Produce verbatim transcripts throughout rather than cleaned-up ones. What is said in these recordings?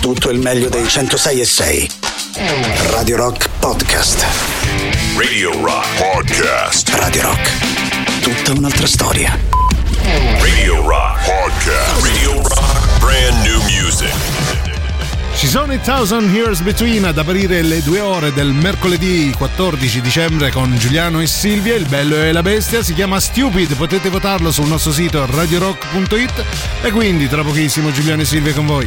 tutto il meglio dei centosei e sei. Radio Rock Podcast. Radio Rock Podcast. Radio Rock. Tutta un'altra storia. Radio Rock Podcast. Radio Rock Brand New Music. Ci sono i Thousand Years Between ad aprire le due ore del mercoledì quattordici dicembre con Giuliano e Silvia. Il Bello e la Bestia si chiama Stupid, potete votarlo sul nostro sito radio rock punto it. E quindi tra pochissimo Giuliano e Silvia con voi.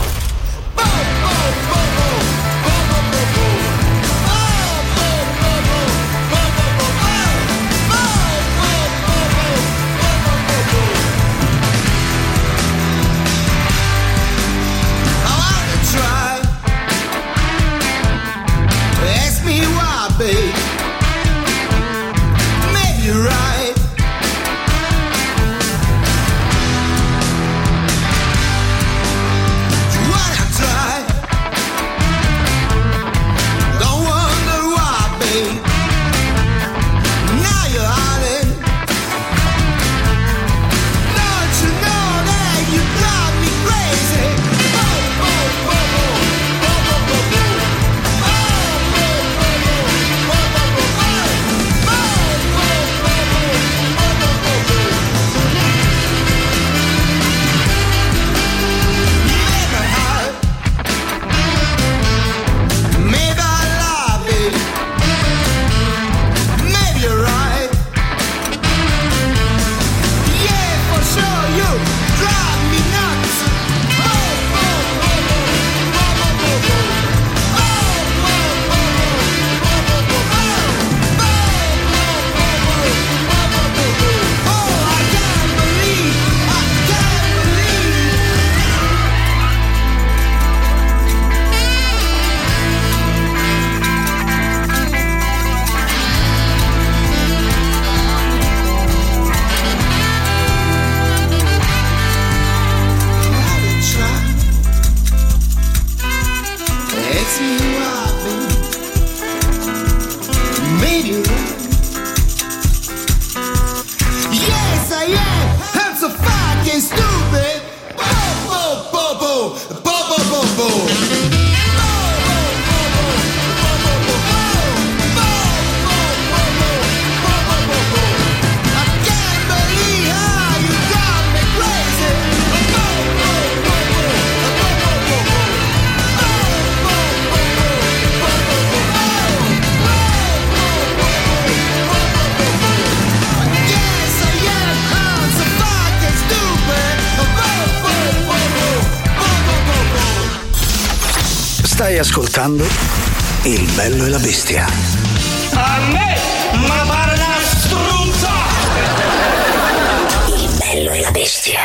Stai ascoltando Il Bello e la Bestia. A me, ma pare una struzza! Il Bello e la Bestia.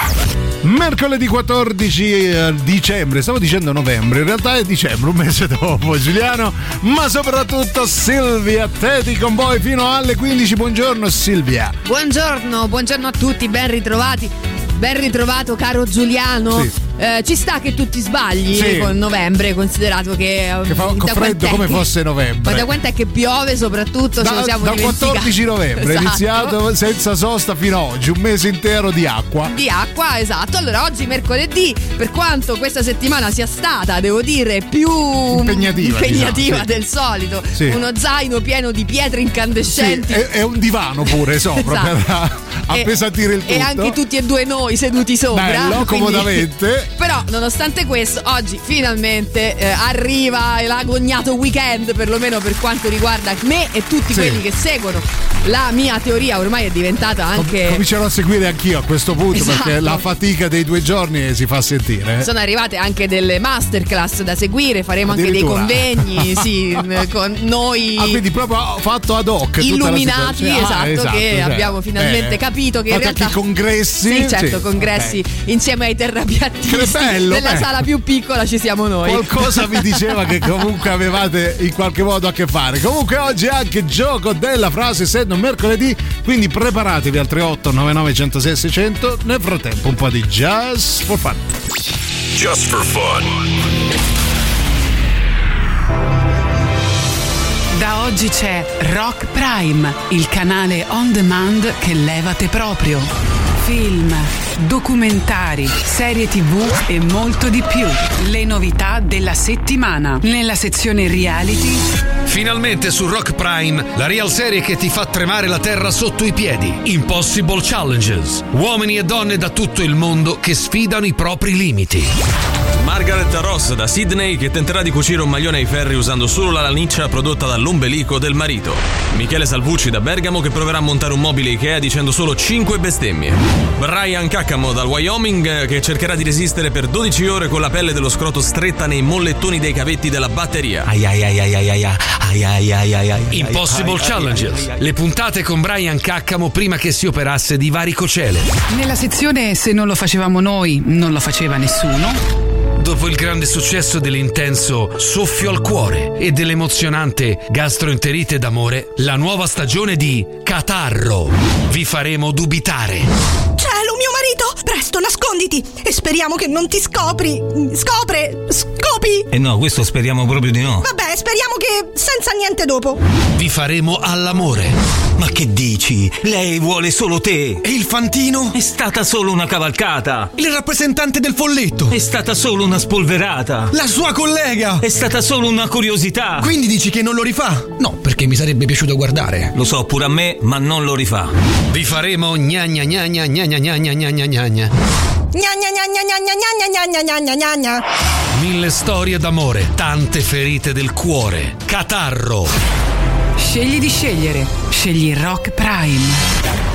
Mercoledì quattordici dicembre, stavo dicendo novembre, in realtà è dicembre, un mese dopo, Giuliano, ma soprattutto Silvia Teti con voi fino alle quindici. Buongiorno Silvia. Buongiorno, buongiorno a tutti, ben ritrovati. Ben ritrovato caro Giuliano. Sì. Eh, ci sta che tu ti sbagli, sì, con novembre, considerato che, che fa un freddo come fosse novembre. Ma da quant'è che piove, soprattutto da, siamo da quattordici novembre, esatto, iniziato senza sosta fino ad oggi, un mese intero di acqua. Di acqua, esatto. Allora oggi mercoledì, per quanto questa settimana sia stata, devo dire, più impegnativa, impegnativa diciamo, del sì. solito, sì. Uno zaino pieno di pietre incandescenti, sì, e, e un divano pure sopra, esatto, per appesantire il tutto. E anche tutti e due noi seduti sopra. Bello, comodamente, quindi... Però nonostante questo oggi finalmente eh, arriva l'agognato weekend, perlomeno per quanto riguarda me e tutti, sì, quelli che seguono la mia teoria. Ormai è diventata anche... Comincerò a seguire anch'io a questo punto, esatto, perché la fatica dei due giorni si fa sentire. Sono arrivate anche delle masterclass da seguire, faremo anche dei convegni, sì, con noi. Ah, quindi proprio fatto ad hoc, illuminati, tutta la esatto, ah, esatto, che certo, abbiamo finalmente eh, capito che in realtà congressi, sì, certo, sì, congressi, okay, insieme ai terrapiattisti. Che bello, nella bello. sala più piccola ci siamo noi. Qualcosa mi diceva che comunque avevate in qualche modo a che fare. Comunque oggi è anche gioco della frase, essendo mercoledì, quindi preparatevi al tre otto nove nove uno zero sei sei zero zero. Nel frattempo un po' di Just for Fun. Just for Fun. Da oggi c'è Rock Prime, il canale on demand che levate proprio. Film, documentari, serie tv e molto di più. Le novità della settimana nella sezione reality. Finalmente su Rock Prime la real serie che ti fa tremare la terra sotto i piedi, Impossible Challenges, uomini e donne da tutto il mondo che sfidano i propri limiti. Margaret Ross da Sydney che tenterà di cucire un maglione ai ferri usando solo la laniccia prodotta dall'ombelico del marito. Michele Salvucci da Bergamo che proverà a montare un mobile Ikea dicendo solo cinque bestemmie. Brian Caccamo dal Wyoming che cercherà di resistere per dodici ore con la pelle dello scroto stretta nei mollettoni dei cavetti della batteria. Ai ai ai ai ai ai ai ai ai ai ai. Impossible Challenges, le puntate con Brian Caccamo prima che si operasse di varicocele. Nella sezione se non lo facevamo noi, non lo faceva nessuno. Dopo il grande successo dell'intenso Soffio al cuore e dell'emozionante Gastroenterite d'amore, la nuova stagione di Catarro. Vi faremo dubitare. Cielo, mio marito! Presto, nasconditi! E speriamo che non ti scopri! Scopre! Scopi! E eh no, questo speriamo proprio di no. Vabbè, speriamo che senza niente dopo. Vi faremo all'amore. Ma che dici? Lei vuole solo te. E il fantino? È stata solo una cavalcata. Il rappresentante del folletto? È stata solo una spolverata. La sua collega è stata solo una curiosità. Quindi dici che non lo rifà? No, perché mi sarebbe piaciuto guardare. Lo so, pure a me, ma non lo rifà. Vi faremo gna gna gna gna gna gna gna gna gna gna gna gna. Mille storie d'amore, tante ferite del cuore. Catarro. Scegli di scegliere. Scegli Rock Prime.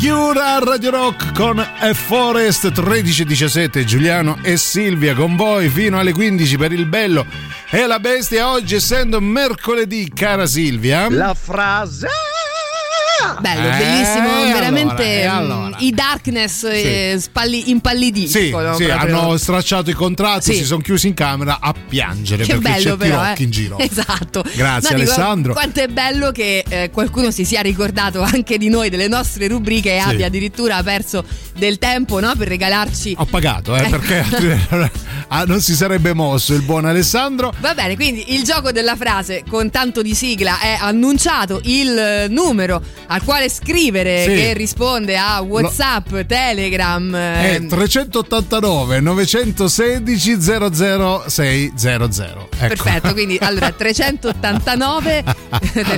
Chiura, Radio Rock con E Forest. Tredici e diciassette, Giuliano e Silvia con voi fino alle quindici per Il Bello e la Bestia. Oggi, essendo mercoledì, cara Silvia, la frase bello, eh, bellissimo, veramente allora, allora. I Darkness sì. spalli, impallidiscono. Sì, sì, hanno stracciato i contratti, sì. si sono chiusi in camera a piangere che perché bello, c'è Tirocchi eh. in giro. Esatto. Grazie no, Alessandro. Dico, quanto è bello che eh, qualcuno si sia ricordato anche di noi, delle nostre rubriche, e sì. abbia addirittura perso del tempo, no, per regalarci. Ho pagato, eh, perché ah, non si sarebbe mosso il buon Alessandro. Va bene, quindi il gioco della frase con tanto di sigla è annunciato. Il numero al quale scrivere, sì. che risponde a WhatsApp, Lo... Telegram, è ehm... tre otto nove nove uno sei zero zero sei zero zero. Ecco. Perfetto, quindi allora trecentottantanove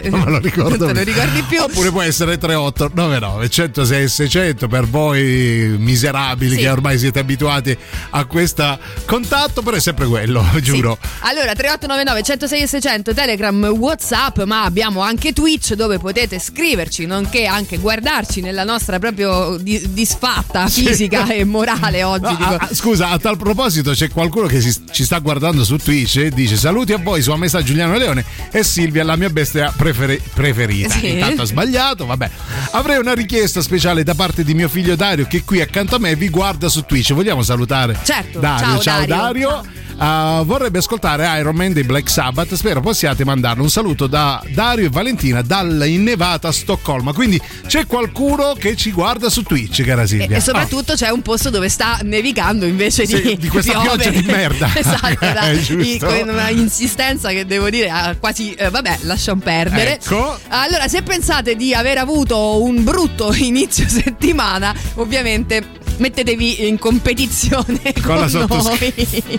non me lo ricordo, non te lo ricordi più. Oppure può essere tre otto nove nove uno zero sei seicento per voi miserabili, sì. che ormai siete abituati a questo contatto, però è sempre quello, giuro. Sì. Allora tre otto nove nove uno zero sei seicento, Telegram, WhatsApp, ma abbiamo anche Twitch dove potete scriverci, nonché anche guardarci nella nostra proprio disfatta fisica sì. e morale oggi. No, dico. A, scusa, a tal proposito c'è qualcuno che si, ci sta guardando su Twitch e dice: saluti a voi, sua maestà Giuliano Leone e Silvia, la mia bestia preferi- preferita. Sì. Intanto ha sbagliato, vabbè. Avrei una richiesta speciale da parte di mio figlio Dario, che qui accanto a me vi guarda su Twitch. Vogliamo salutare? Certo. Dario, ciao, ciao Dario. Dario. Uh, vorrebbe ascoltare Iron Man dei Black Sabbath. Spero possiate mandarlo. Un saluto da Dario e Valentina dalla innevata Stoccolma. Quindi c'è qualcuno che ci guarda su Twitch, cara Silvia. E, e soprattutto oh. c'è un posto dove sta nevicando invece sì, di, di questa pioggia di merda. Esatto, eh, con una insistenza che devo dire quasi eh, vabbè, lasciamo perdere. Ecco. Allora, se pensate di aver avuto un brutto inizio settimana, ovviamente mettetevi in competizione con, con la sottoscritta.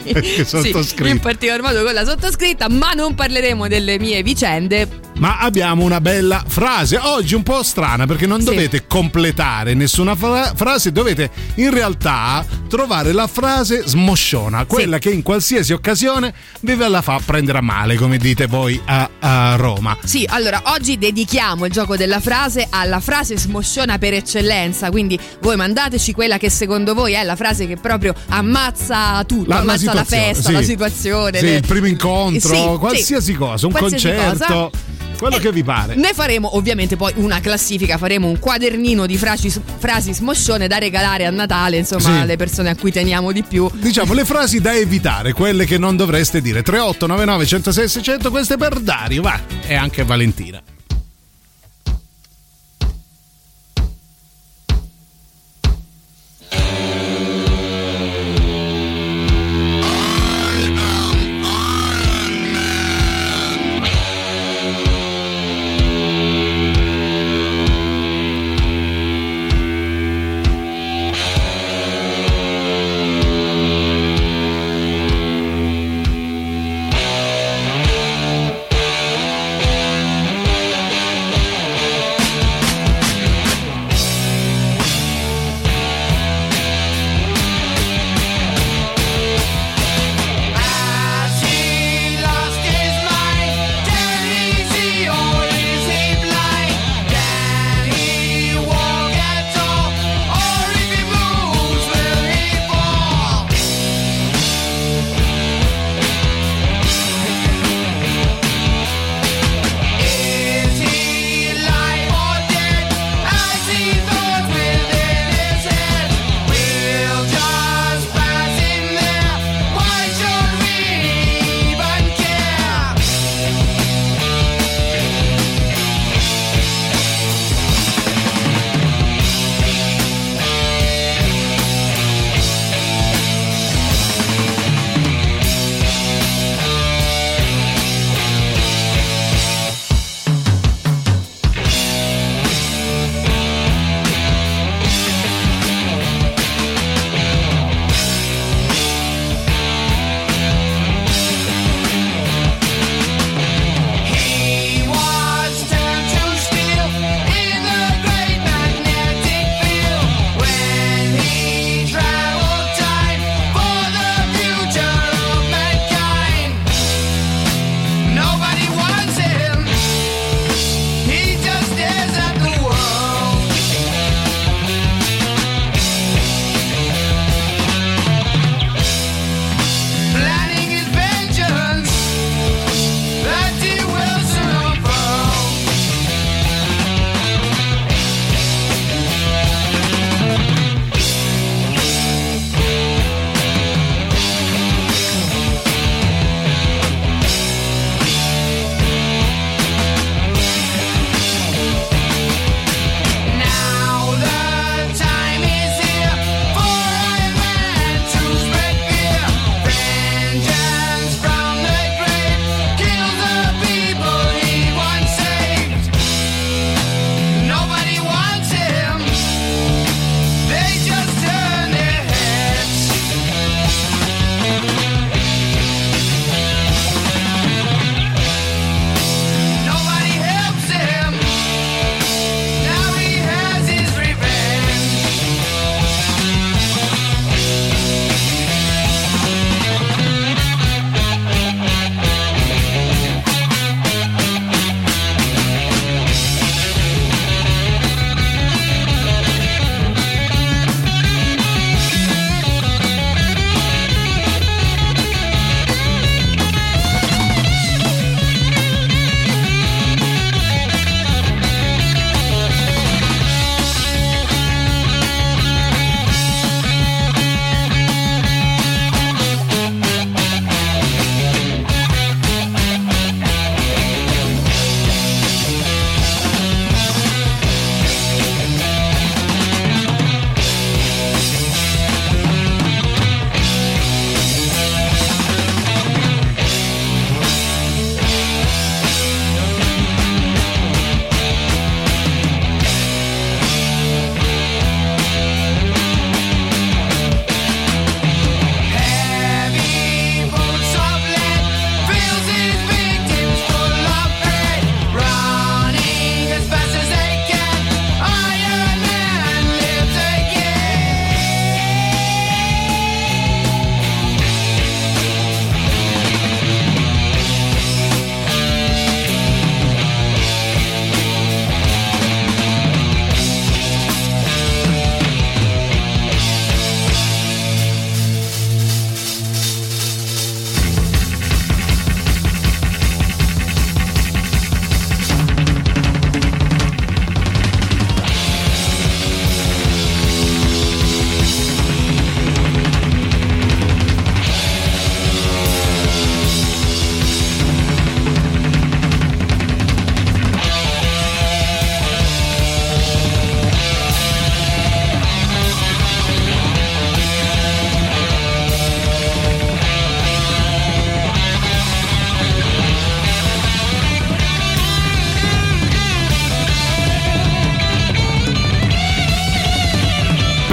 Noi sottoscritta. Sì, in particolar modo con la sottoscritta, ma non parleremo delle mie vicende. Ma abbiamo una bella frase oggi un po' strana, perché non sì. dovete completare nessuna fra- frase, dovete in realtà trovare la frase smosciona, quella sì. che in qualsiasi occasione vi la fa prendere a male, come dite voi a, a Roma. Sì, allora oggi dedichiamo il gioco della frase alla frase smosciona per eccellenza, quindi voi mandateci quella che secondo voi è la frase che proprio ammazza tutto, la, ammazza la, la festa, sì. la situazione, sì, le... il primo incontro, sì, qualsiasi sì. cosa, un qualsiasi concerto cosa. Quello eh, che vi pare. Noi faremo ovviamente poi una classifica, faremo un quadernino di frasi, frasi smoscione da regalare a Natale, insomma, sì. alle persone a cui teniamo di più. Diciamo le frasi da evitare, quelle che non dovreste dire. tre otto nove nove uno zero sei seicento, queste per Dario, va, e anche Valentina.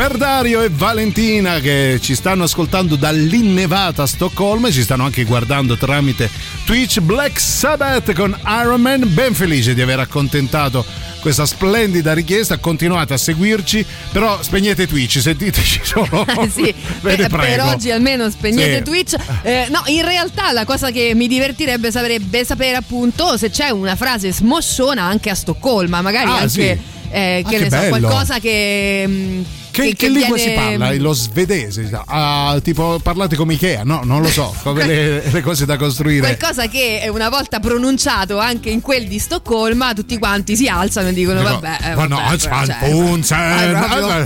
Per Dario e Valentina che ci stanno ascoltando dall'innevata Stoccolma e ci stanno anche guardando tramite Twitch, Black Sabbath con Iron Man, ben felice di aver accontentato questa splendida richiesta. Continuate a seguirci, però spegnete Twitch, sentiteci solo. Sì, per, per oggi almeno spegnete sì. Twitch. Eh, no, in realtà la cosa che mi divertirebbe sarebbe sapere appunto se c'è una frase smossona anche a Stoccolma, magari ah, anche sì. Eh, che ah, ne che so, bello. Qualcosa che. Mh, che, che, che lingua viene... si parla? Lo svedese? Ah, tipo parlate come Ikea? No, non lo so, come le, le cose da costruire. Qualcosa che una volta pronunciato anche in quel di Stoccolma, tutti quanti si alzano e dicono: Dico, vabbè, eh, vabbè, no, vabbè cioè,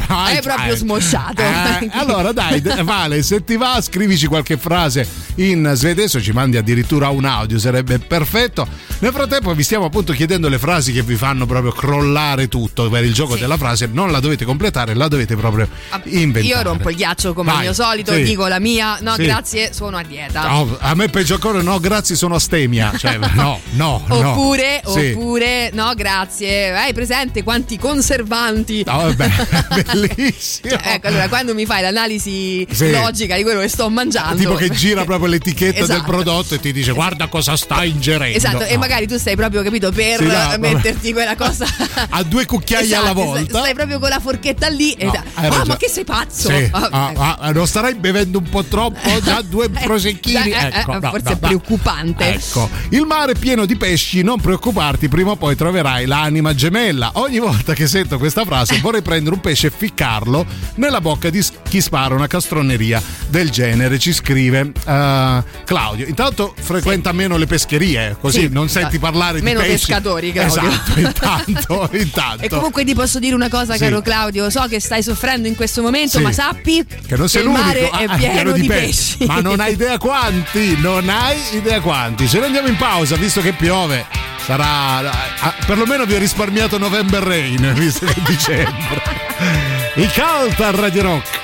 hai proprio smosciato. Eh, allora, dai, Vale, se ti va, scrivici qualche frase in svedese o ci mandi addirittura un audio, sarebbe perfetto. Nel frattempo vi stiamo appunto chiedendo le frasi che vi fanno proprio crollare tutto per il gioco sì. della frase. Non la dovete completare, la dovete proprio inventare. Io rompo il ghiaccio come Vai, il mio solito, sì. dico la mia, no sì. grazie, sono a dieta. No, a me peggio ancora, no grazie, sono astemia, cioè no, no, oppure, no. oppure sì. no grazie, hai presente quanti conservanti? No, vabbè, bellissimo. Cioè, ecco, allora quando mi fai l'analisi sì. logica di quello che sto mangiando. Tipo che gira proprio l'etichetta esatto. del prodotto e ti dice guarda cosa stai ingerendo. Esatto, no. e magari tu stai proprio, capito, per sì, no, metterti quella cosa a due cucchiai esatto, alla volta. Stai proprio con la forchetta lì no. e ah, ah ma che sei pazzo sì. ah, ah, ah, non starai bevendo un po' troppo da due prosecchini eh, eh, ecco, eh, no, forse no, è preoccupante no. Ecco, il mare è pieno di pesci, non preoccuparti, prima o poi troverai l'anima gemella. Ogni volta che sento questa frase vorrei prendere un pesce e ficcarlo nella bocca di chi spara una castroneria del genere, ci scrive uh, Claudio. Intanto frequenta sì. meno le pescherie, così sì, non senti parlare meno di pesci, meno pescatori, Claudio. Esatto, intanto, intanto. E comunque ti posso dire una cosa sì. caro Claudio, so che stai soffrendo in questo momento, sì. ma sappi che, non sei che il mare ah, è pieno, pieno di, di pesci. pesci. Ma non hai idea quanti, non hai idea quanti. Ce ne andiamo in pausa, visto che piove. Sarà ah, perlomeno vi ho risparmiato November Rain, visto che dicembre. Il Calta Radio Rock. Time.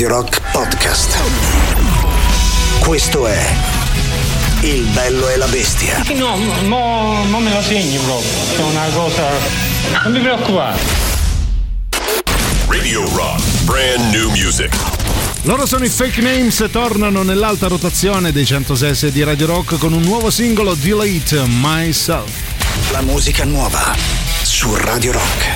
Radio Rock Podcast. Questo è Il Bello e la Bestia. No, mo, mo me lo segni proprio. È una cosa... non mi preoccupare. Radio Rock, brand new music. Loro sono i Fake Names e tornano nell'alta rotazione dei centosei di Radio Rock con un nuovo singolo, Delete Myself. La musica nuova su Radio Rock.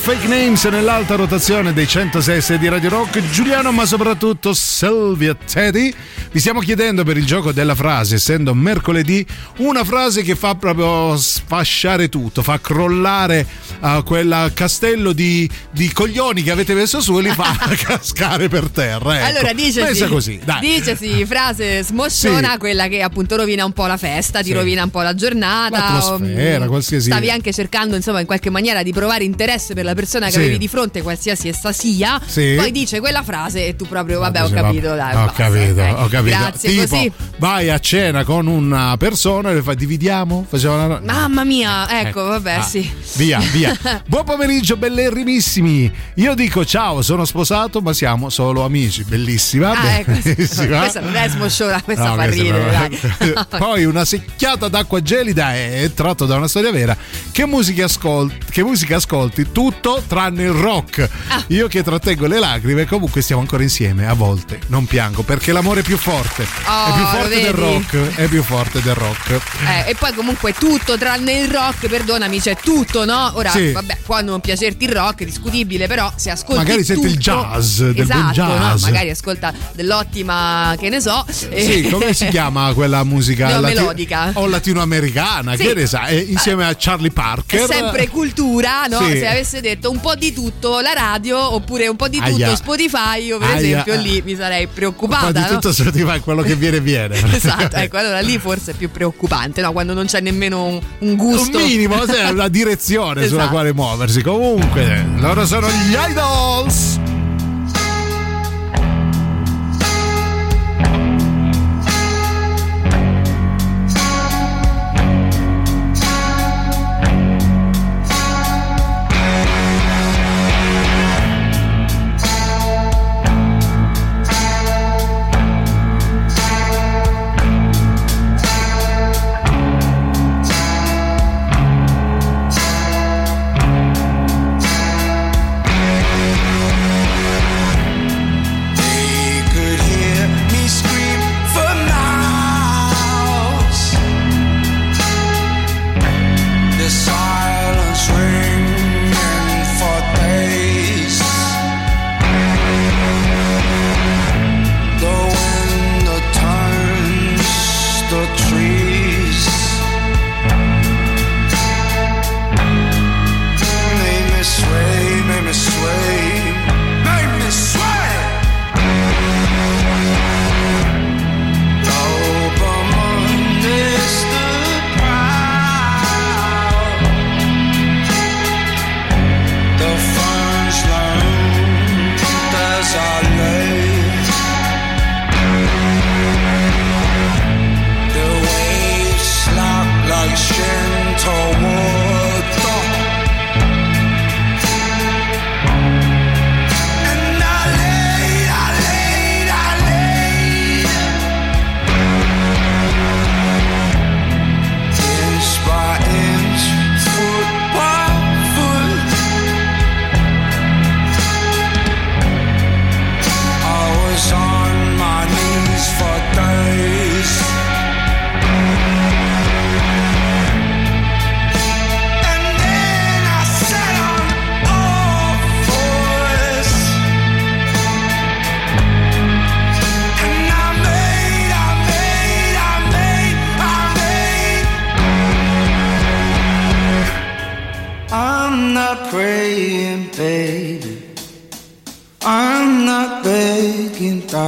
Fake Names nell'alta rotazione dei centosei di Radio Rock. Giuliano, ma soprattutto Silvia Teti, vi stiamo chiedendo per il gioco della frase, essendo mercoledì, una frase che fa proprio sfasciare tutto, fa crollare uh, quel castello di, di coglioni che avete messo su e li fa cascare per terra, ecco. Allora dicesi, così, dai. dicesi frase smosciona, sì. Quella che appunto rovina un po' la festa, ti sì. rovina un po' la giornata, l'atmosfera, o, qualsiasi... stavi anche cercando insomma in qualche maniera di provare interesse per la persona che sì. avevi di fronte, qualsiasi essa sia, sì. poi dice quella frase e tu proprio vabbè, vabbè ho capito, dai, ho basta, capito, eh. ho capito. Grazie, tipo, così vai a cena con una persona e le fai dividiamo, facciamo una... mamma mia, eh, ecco, ecco vabbè ah, sì via via buon pomeriggio bellerrimissimi, io dico ciao, sono sposato ma siamo solo amici, bellissima, ah, ecco, bellissima. Questa non è smosciona, questa no, fa ridere, dai. Poi una secchiata d'acqua gelida è tratto da una storia vera. Che musica ascolti, che musica ascolti tutto tranne il rock, ah. io che trattengo le lacrime, comunque stiamo ancora insieme, a volte non piango perché l'amore è più forte, oh, è più forte vedi? del rock, è più forte del rock. Eh, e poi comunque tutto tranne il rock, perdonami, c'è tutto, no? Ora, sì. vabbè, può non piacerti il rock, è discutibile, però se ascolti magari tutto, senti il jazz, esatto, del buon jazz. No? Magari ascolta dell'ottima, che ne so. Sì, eh, come si chiama quella musica? Melodica o latinoamericana, sì. che ne sa? E insieme a Charlie Parker. È sempre cultura, no? Sì. Se avesse detto un po' di tutto la radio, oppure un po' di tutto Aia. Spotify, io per Aia. esempio lì mi sarei preoccupata, no? Tutto quello che viene viene esatto, ecco, allora lì forse è più preoccupante, no? Quando non c'è nemmeno un, un gusto, un minimo, cioè una direzione esatto. sulla quale muoversi. Comunque loro sono gli Idols.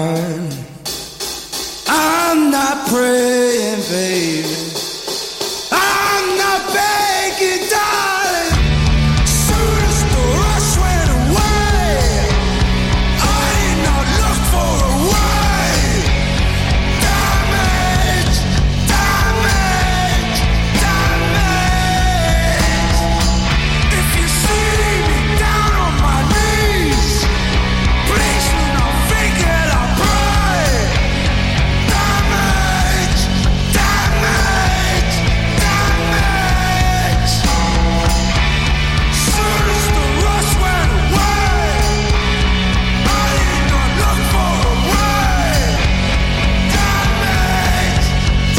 mine. I'm not praying, baby. I'm not begging, darling. Soon as the rush went away, I did not look for a way. Damage, damage, damage. If you see me down on my knees, please do not forget I pray. Damage, damage, damage. Soon as the rush went away, I did not look for a way. Damage, damage, damage.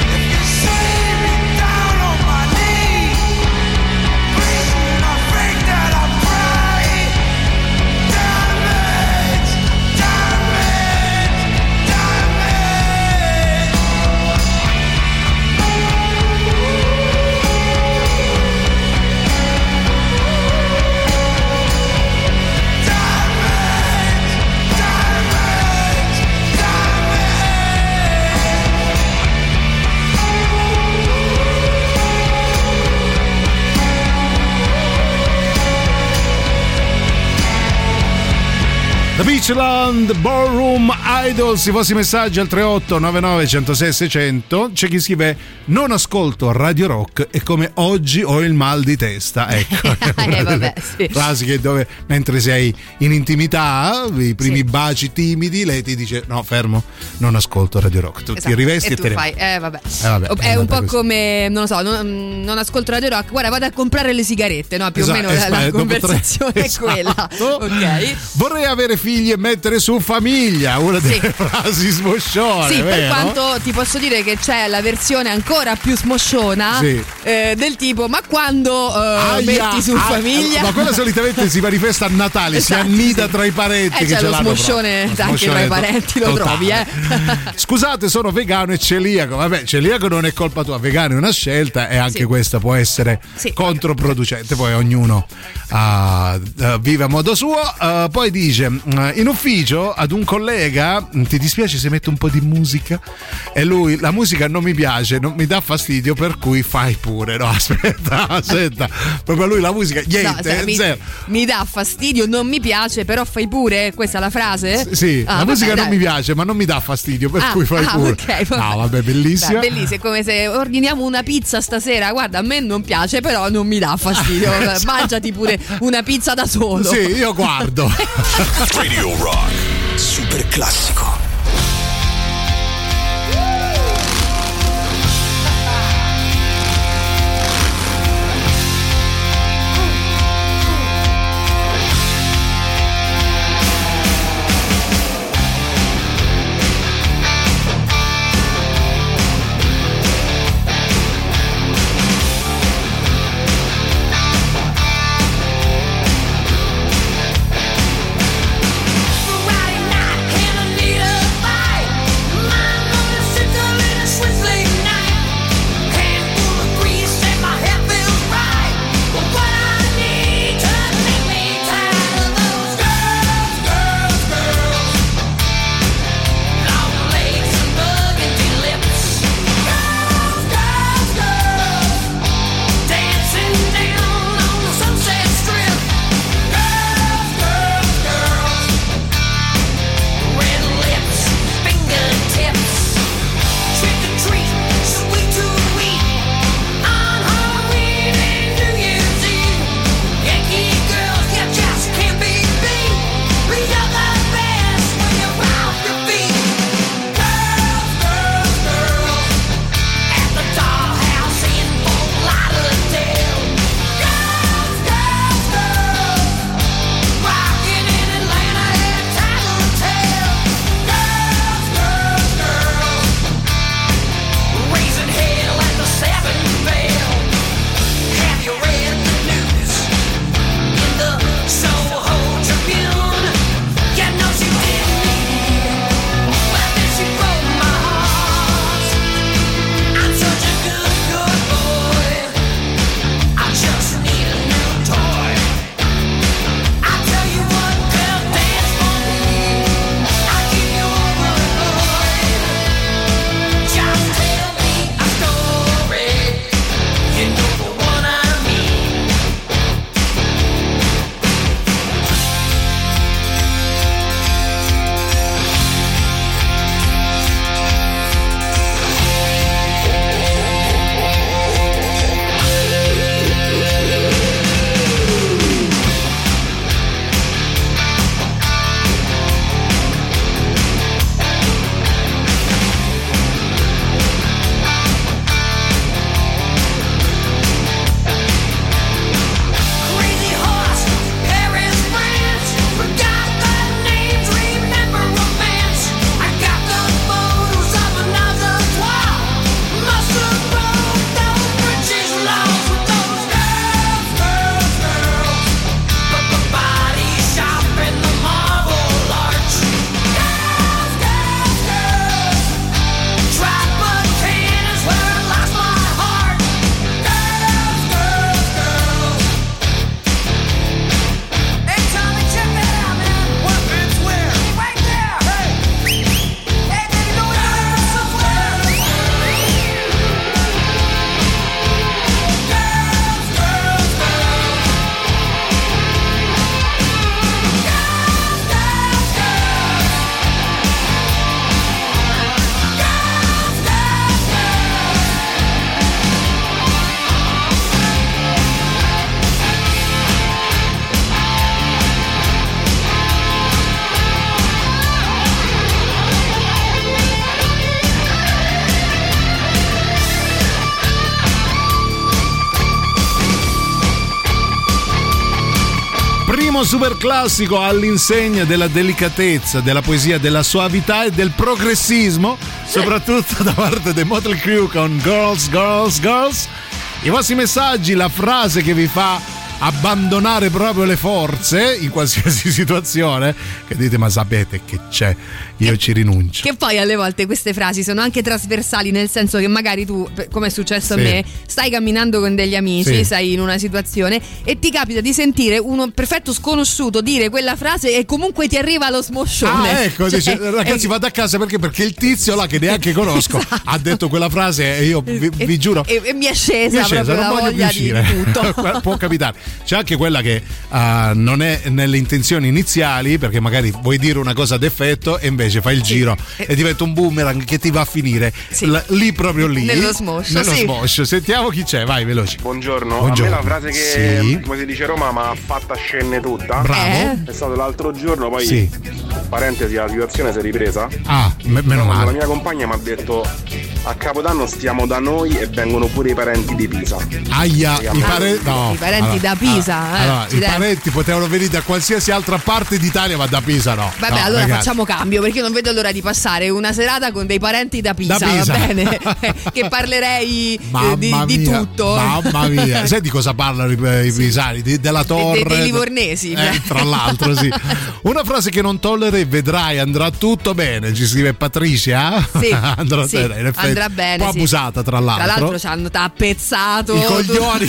If you see me down on my knees, please do not think that I pray. Damage, damage, damage. Damage, damage, damage. The Beachland Ballroom Idols, i vostri messaggi al tre otto nove nove uno zero sei sei zero zero. C'è chi scrive: non ascolto Radio Rock e come oggi ho il mal di testa. Ecco, Eh, vabbè, sì. Frasi dove mentre sei in intimità, i primi Sì. baci timidi, lei ti dice no, fermo, non ascolto Radio Rock. Tu Esatto. ti rivesti e, e tu te ne fai, eh, vabbè. Eh, vabbè, è è un po' così. Come, non lo so, non, non ascolto Radio Rock, guarda, vado a comprare le sigarette, no? Più Esatto, o meno la, la esatto, conversazione dopo tre- è quella. Esatto. Ok. Vorrei avere figli e mettere su famiglia, una Sì. delle frasi smoscione. Sì, per vero? quanto ti posso dire che c'è la versione ancora più smosciona Sì. eh, del tipo ma quando eh, Aia, metti su ah, famiglia. Ma quella solitamente si manifesta a Natale, Esatto, si annida Sì. tra i parenti. Eh, che c'è ce lo l'hanno smoscione proprio. Lo anche tra smoscione i parenti lo totale. trovi, eh. Scusate, sono vegano e celiaco. Vabbè, celiaco non è colpa tua, vegano è una scelta e anche Sì. questa può essere Sì. controproducente. Poi ognuno ah, eh, vive a modo suo. Eh, poi dice: eh, in ufficio ad un collega ti dispiace se metto un po' di musica? E lui: la musica non mi piace, non mi dà fastidio, per cui fai pure. No, aspetta, aspetta. Proprio a lui la musica No, niente, cioè, mi, zero. mi dà fastidio, non mi piace, però fai pure. Questa è la frase? Sì, Ah, la vabbè, musica non dai. mi piace, ma non mi dà fastidio, per Ah, cui fai ah, pure. ok, vabbè. No, vabbè, bellissima. Beh, bellissimo, è come se ordiniamo una pizza stasera. Guarda, a me non piace, però non mi dà fastidio. Esatto. Mangiati pure una pizza da solo. Sì, io guardo. Radio Rock, super classico. Friday night in Anita. primo superclassico all'insegna della delicatezza, della poesia, della soavità e del progressismo, soprattutto da parte dei Motley Crue con Girls, Girls, Girls. I vostri messaggi, la frase che vi fa abbandonare proprio le forze in qualsiasi situazione, che dite ma sapete che c'è, io ci rinuncio. Che poi alle volte queste frasi sono anche trasversali, nel senso che magari tu, come è successo sì. a me, stai camminando con degli amici, sì. sei in una situazione e ti capita di sentire uno perfetto sconosciuto dire quella frase e comunque ti arriva lo smoscione. Ah ecco, cioè, dice, ragazzi eh, vado a casa perché perché il tizio là che neanche conosco esatto. ha detto quella frase e io vi, vi giuro e, e mi è scesa, mi è scesa proprio non la voglia di tutto. Può capitare. C'è anche quella che uh, non è nelle intenzioni iniziali, perché magari vuoi dire una cosa ad effetto e invece fai il sì. giro eh. e diventa un boomerang che ti va a finire sì. l- lì proprio lì nello smoscio, nello sì. smoscio. Sentiamo chi c'è, vai veloci. Buongiorno, Buongiorno. A me la frase che sì. come si dice a Roma ma fatta scenne tutta bravo eh. è stato l'altro giorno, poi sì. parentesi la situazione si è ripresa ah m- meno male. La mia compagna mi ha detto a Capodanno stiamo da noi e vengono pure i parenti di Pisa. Aia, i, pare- no. i parenti allora. da Pisa ah, eh. allora, i parenti potevano venire da qualsiasi altra parte d'Italia ma da Pisa no. Vabbè no, allora ragazzi. Facciamo cambio, perché non vedo l'ora di passare una serata con dei parenti da Pisa, da Pisa. Va bene che parlerei eh, di, di tutto. Mamma mia, sai di cosa parlano i, i pisani? Di, della torre, dei de, de livornesi eh, tra l'altro sì. Una frase che non tollero e vedrai andrà tutto bene, ci scrive Patricia sì, andrà, sì. in effetti, andrà bene, un po' abusata sì. tra l'altro tra l'altro ci hanno tappezzato i coglioni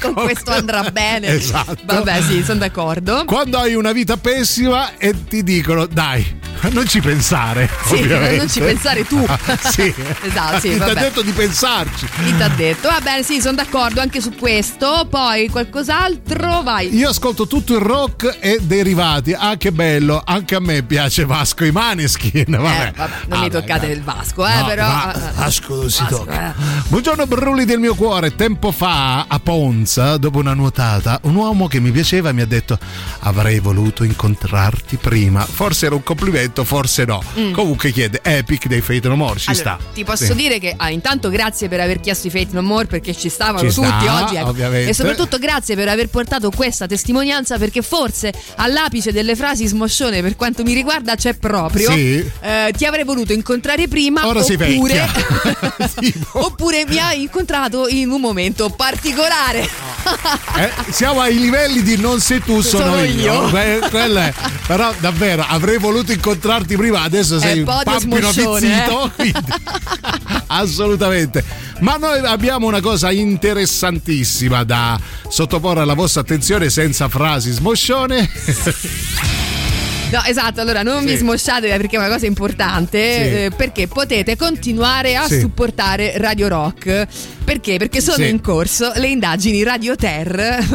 con questo andrà bene esatto. Vabbè sì, sono d'accordo. Quando hai una vita pessima e ti dicono dai non ci pensare sì, ovviamente non ci pensare tu sì. esatto, sì, chi t'ha detto di pensarci, chi t'ha detto. Va bene sì, sono d'accordo anche su questo. Poi qualcos'altro, vai. Io ascolto tutto il rock e derivati. Ah che bello, anche a me piace Vasco i Maneskin. Vabbè, eh, vabbè non ah, mi toccate vabbè. il Vasco eh no, però va- Vasco non si Vasco, tocca eh. Buongiorno brulli del mio cuore. Tempo fa a Ponza, dopo una nuotata, un uomo che mi piaceva mi ha detto avrei voluto incontrarti prima. Forse era un complimento, forse no. Mm. Comunque chiede Epic dei Fate No More, ci allora, sta. Ti posso sì. dire che ah, intanto grazie per aver chiesto i Fate No More, perché ci stavano ci tutti sta, oggi. Ovviamente. E soprattutto grazie per aver portato questa testimonianza, perché forse all'apice delle frasi smoscione per quanto mi riguarda c'è proprio sì. eh, ti avrei voluto incontrare prima. Ora oppure oppure mi hai incontrato in un momento particolare. eh, siamo ai livelli di non sei tu sono, sono io. io. Beh, è. Però davvero avrei voluto incontrare incontrarti prima, adesso sei un pampino fizzito eh? Assolutamente. Ma noi abbiamo una cosa interessantissima da sottoporre alla vostra attenzione senza frasi smoscione. No, esatto, allora non sì. vi smosciate, perché è una cosa importante sì. eh, perché potete continuare a sì. supportare Radio Rock. Perché? Perché sono sì. in corso le indagini Radio Ter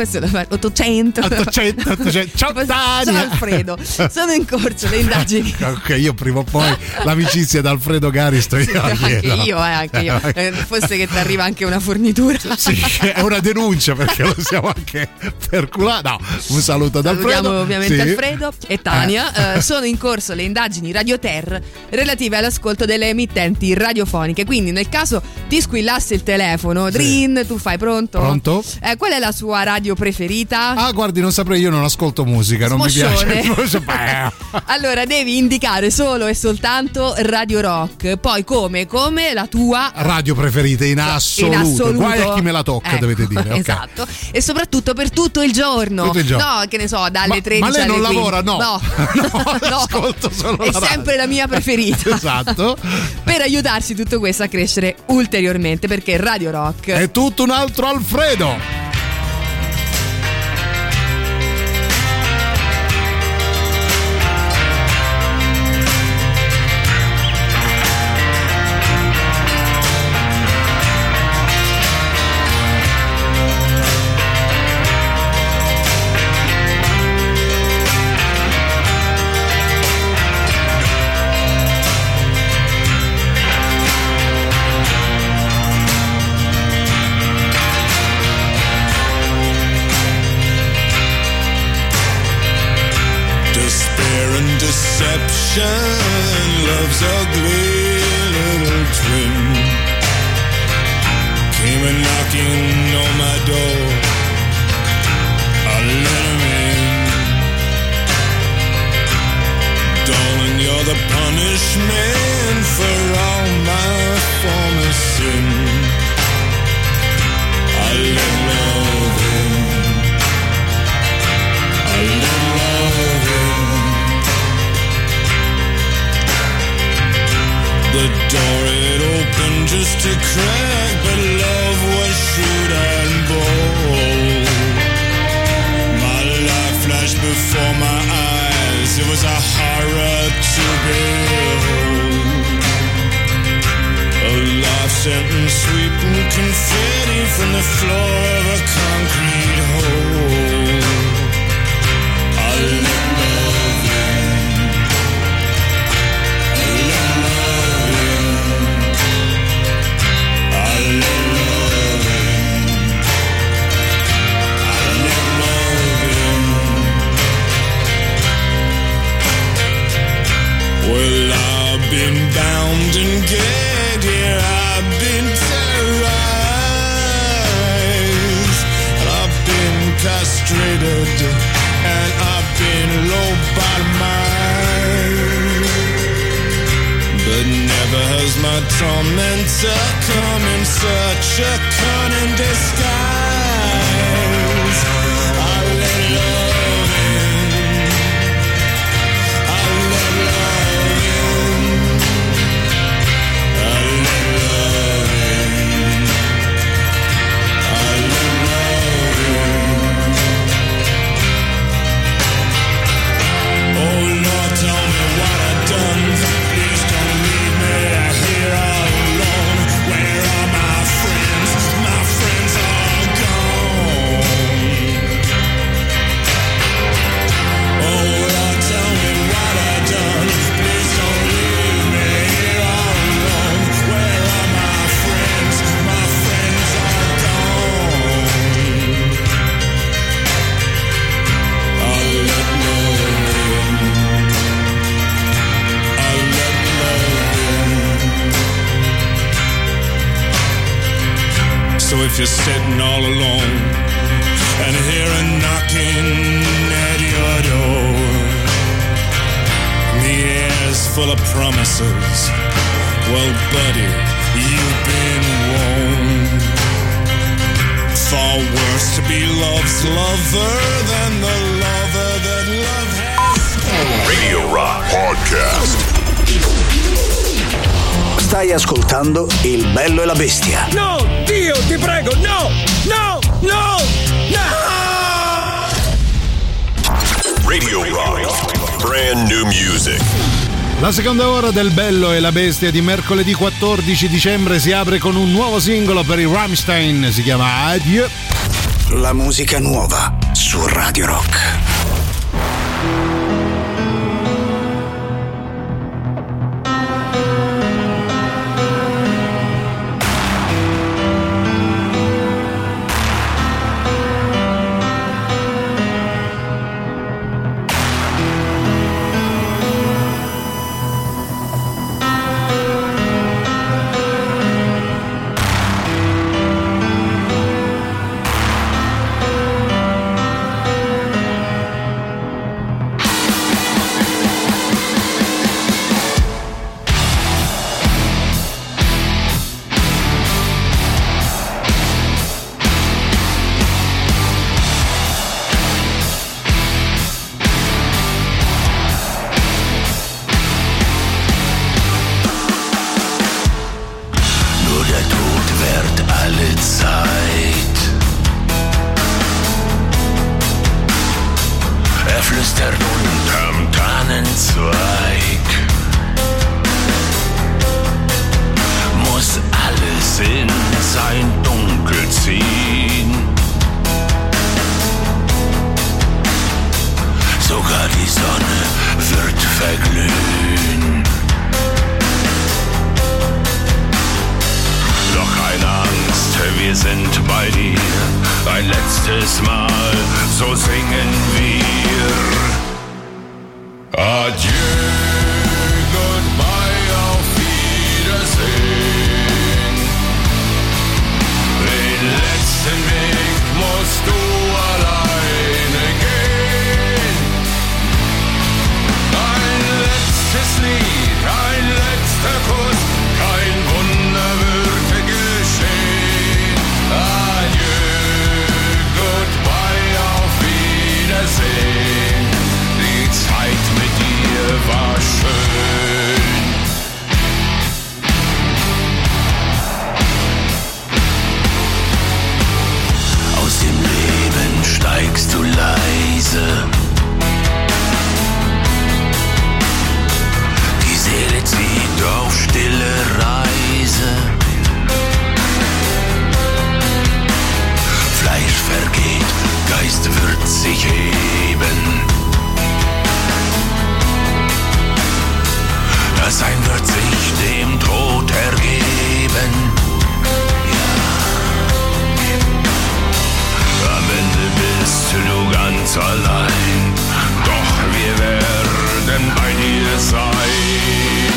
ottocento ottocento ottocento Ciao Tania. Ciao Alfredo. Sono in corso le indagini. Ok, io prima o poi l'amicizia da Alfredo Garisto sì, io anche chiedo. io, eh, anche io. Eh, forse che ti arriva anche una fornitura. Sì, è una denuncia perché lo siamo anche perculati. No, un saluto ad Alfredo. Salutiamo ovviamente sì. Alfredo e Tania. Eh. Uh, sono in corso le indagini Radio Ter relative all'ascolto delle emittenti radiofoniche, quindi nel caso ti squillasse il telefono, Drin, sì. tu fai pronto? Pronto? Eh, qual è la sua radio preferita? Ah guardi, non saprei, io non ascolto musica, smoscione. Non mi piace. Allora devi indicare solo e soltanto Radio Rock, poi come come la tua radio preferita in assoluto, in assoluto. Guai a chi me la tocca, ecco, dovete dire okay. Esatto, e soprattutto per tutto il giorno, tutto il giorno. No, che ne so, dalle tredici alle quindici. Ma lei non lavora? No, no. No, no, ascolto solo è la sempre la mia preferita. Esatto. Per aiutarci tutto questo a crescere ulteriormente, perché Radio Rock è tutto un altro Alfredo. Love's ugly little twin came a knocking on my door. I let him in. the punishment for all my former sin. I live love in, I live love in. The door it opened just a crack, but love was shoot and bolt. My life flashed before my eyes, it was a horror to behold. A life sentence sweeping confetti from the floor of a concrete hole. I let love in, I let love in, I let love in, I let love in. Well, I've been bound and gagged, yeah, I've been terrorized, and I've been castrated, and I've been lobotomized. But never has my tormentor come in such a cunning disguise. I let love in, I let love in, I let love in, I let love in. Oh Lord, tell me what I've done. Please don't leave me out here all alone. Where are my friends? My friends are gone. Oh Lord, tell me what I've done. Please don't leave me here all alone. Where are my friends? My friends are gone. I let love in, I let love in. So if you're sitting all alone and hear a knocking at your door, and the air's full of promises, well, buddy, you've been warned. Far worse to be love's lover than the lover that love has stolen. Radio Rock Podcast. Stai ascoltando Il Bello e la Bestia. No, Dio, ti prego, no, no, no, no! Radio Rock, brand new music. La seconda ora del Bello e la Bestia di mercoledì quattordici dicembre si apre con un nuovo singolo per i Rammstein, si chiama Adieu. La musica nuova su Radio Rock. Sleep. ganz allein, doch wir werden bei dir sein.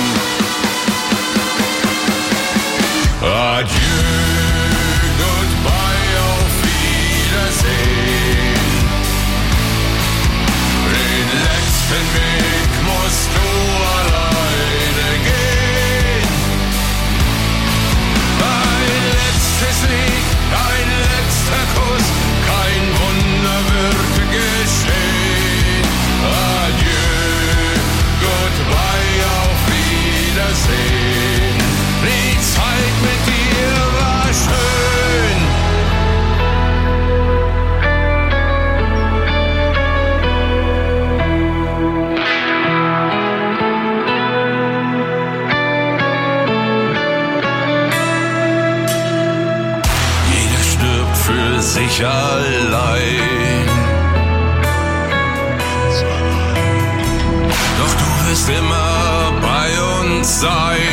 Adieu, goodbye, auf Wiedersehen. Den letzten Weg musst du alleine gehen. Ein letztes Lied, ein letzter Kuss, kein Wunder wird geschehen. Adieu, goodbye, auf Wiedersehen. Die Zeit mit dir war schön. Sich allein, doch du wirst immer bei uns sein.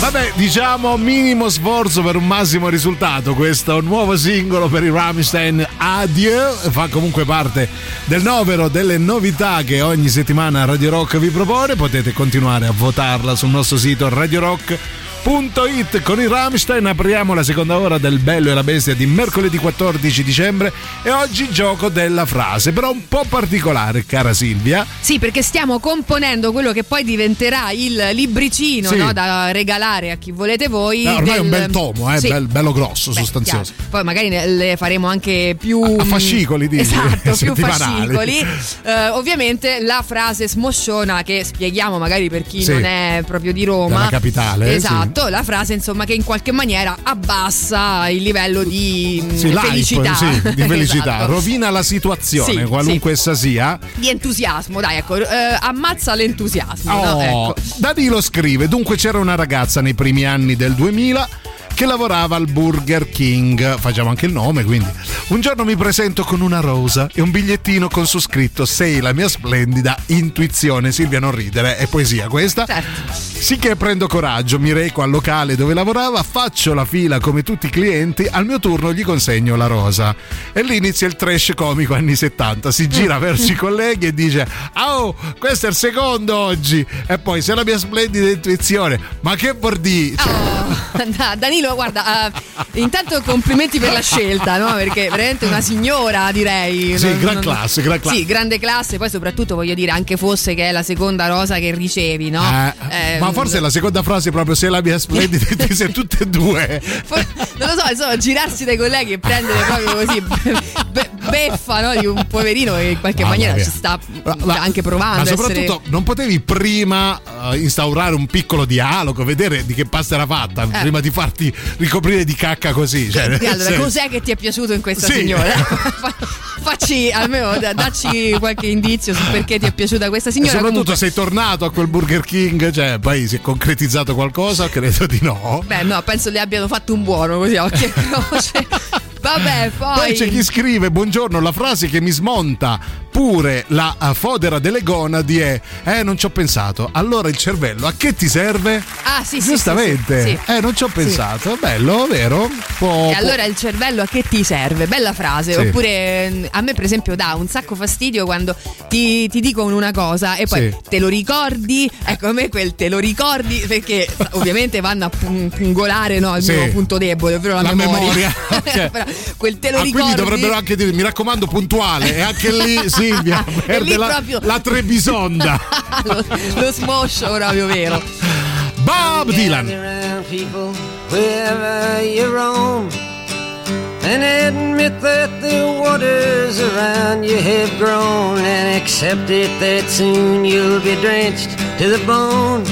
Vabbè, diciamo minimo sforzo per un massimo risultato, questo nuovo singolo per i Rammstein, Adieu, fa comunque parte del novero delle novità che ogni settimana Radio Rock vi propone. Potete continuare a votarla sul nostro sito radio rock punto it. Con i Rammstein apriamo la seconda ora del Bello e la Bestia di mercoledì quattordici dicembre e oggi gioco della frase, però un po' particolare, cara Silvia. Sì, perché stiamo componendo quello che poi diventerà il libricino, sì, no, da regalare a chi volete voi. No, ormai del... è un bel tomo, eh, sì, bello, bello grosso, beh, sostanzioso. Chiaro. Poi magari le faremo anche più a, a fascicoli, dici? Esatto, più fascicoli. Uh, ovviamente la frase smosciona, che spieghiamo magari per chi, sì, non è proprio di Roma, la capitale. Esatto. Sì. La frase, insomma, che in qualche maniera abbassa il livello di sì, felicità, sì, di felicità. Esatto. Rovina la situazione, sì, qualunque sì. essa sia, di entusiasmo, dai, ecco, eh, ammazza l'entusiasmo. Oh, no? Ecco. Dadi lo scrive: dunque c'era una ragazza nei primi anni del duemila che lavorava al Burger King, facciamo anche il nome, quindi un giorno mi presento con una rosa e un bigliettino con su scritto sei la mia splendida intuizione. Silvia, non ridere, è poesia questa, certo. Sì, che prendo coraggio, mi reco al locale dove lavorava, faccio la fila come tutti i clienti, al mio turno gli consegno la rosa e lì inizia il trash comico anni settanta, si gira verso i colleghi e dice: oh, questo è il secondo oggi, e poi sei la mia splendida intuizione, ma che vuol dire? Oh, da, Danilo, guarda, uh, intanto complimenti per la scelta, no? Perché veramente una signora, direi. Sì, non, gran non... classe, gran classe. Sì, grande classe, poi soprattutto voglio dire, anche fosse che è la seconda rosa che ricevi, no? Eh, eh, ma forse eh, la seconda frase proprio se la mia splendida, se tutte e due. For- non lo so, insomma, girarsi dai colleghi e prendere proprio così be- beffa, no? Di un poverino che in qualche ma maniera via. ci sta ma, ma, anche provando. Ma soprattutto essere... non potevi prima uh, instaurare un piccolo dialogo, vedere di che pasta era fatta, eh. prima di farti ricoprire di cacca così, cioè, allora, sì. cos'è che ti è piaciuto in questa, sì, signora? Facci almeno, dacci qualche indizio su perché ti è piaciuta questa signora. E soprattutto comunque... sei tornato a quel Burger King, cioè poi si è concretizzato qualcosa? Credo di no. Beh, no, penso le abbiano fatto un buono così a occhio e croce. Vabbè, poi... poi c'è chi scrive: buongiorno, la frase che mi smonta pure la fodera delle gonadi è eh non ci ho pensato. Allora il cervello a che ti serve? Ah sì, giustamente, sì, sì, sì. eh non ci ho pensato, sì. Bello, vero? Può, e allora il cervello a che ti serve? Bella frase, sì. Oppure a me per esempio dà un sacco fastidio quando ti, ti dicono una cosa e poi, sì, te lo ricordi, ecco, a me quel te lo ricordi, perché ovviamente vanno a pungolare, no, il, sì, mio punto debole, ovvero la, la memoria, memoria. Okay. Però quel te lo ah, ricordi, quindi dovrebbero anche dire mi raccomando puntuale, e anche lì Silvia perde la, proprio... la Trebisonda. lo, lo smoscio proprio vero. Bob Dylan. And admit that the waters around you have grown, and accept it that soon you'll be drenched to the bone.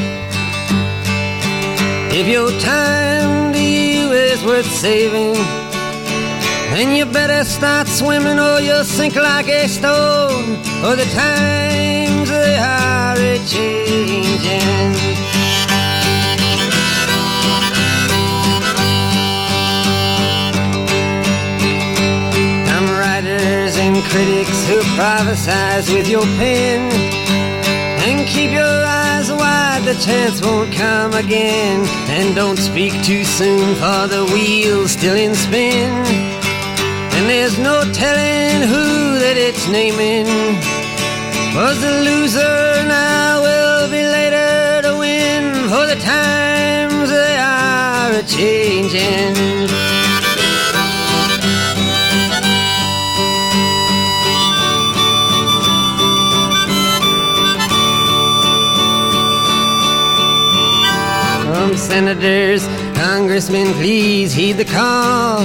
If your time to you is worth saving, then you better start swimming or you'll sink like a stone. Or the times, they are a-changing. Critics to prophesize with your pen, and keep your eyes wide, the chance won't come again. And don't speak too soon, for the wheel's still in spin, and there's no telling who that it's naming. Was the loser now will be later to win, for the times they are a-changing. Senators, congressmen, please heed the call.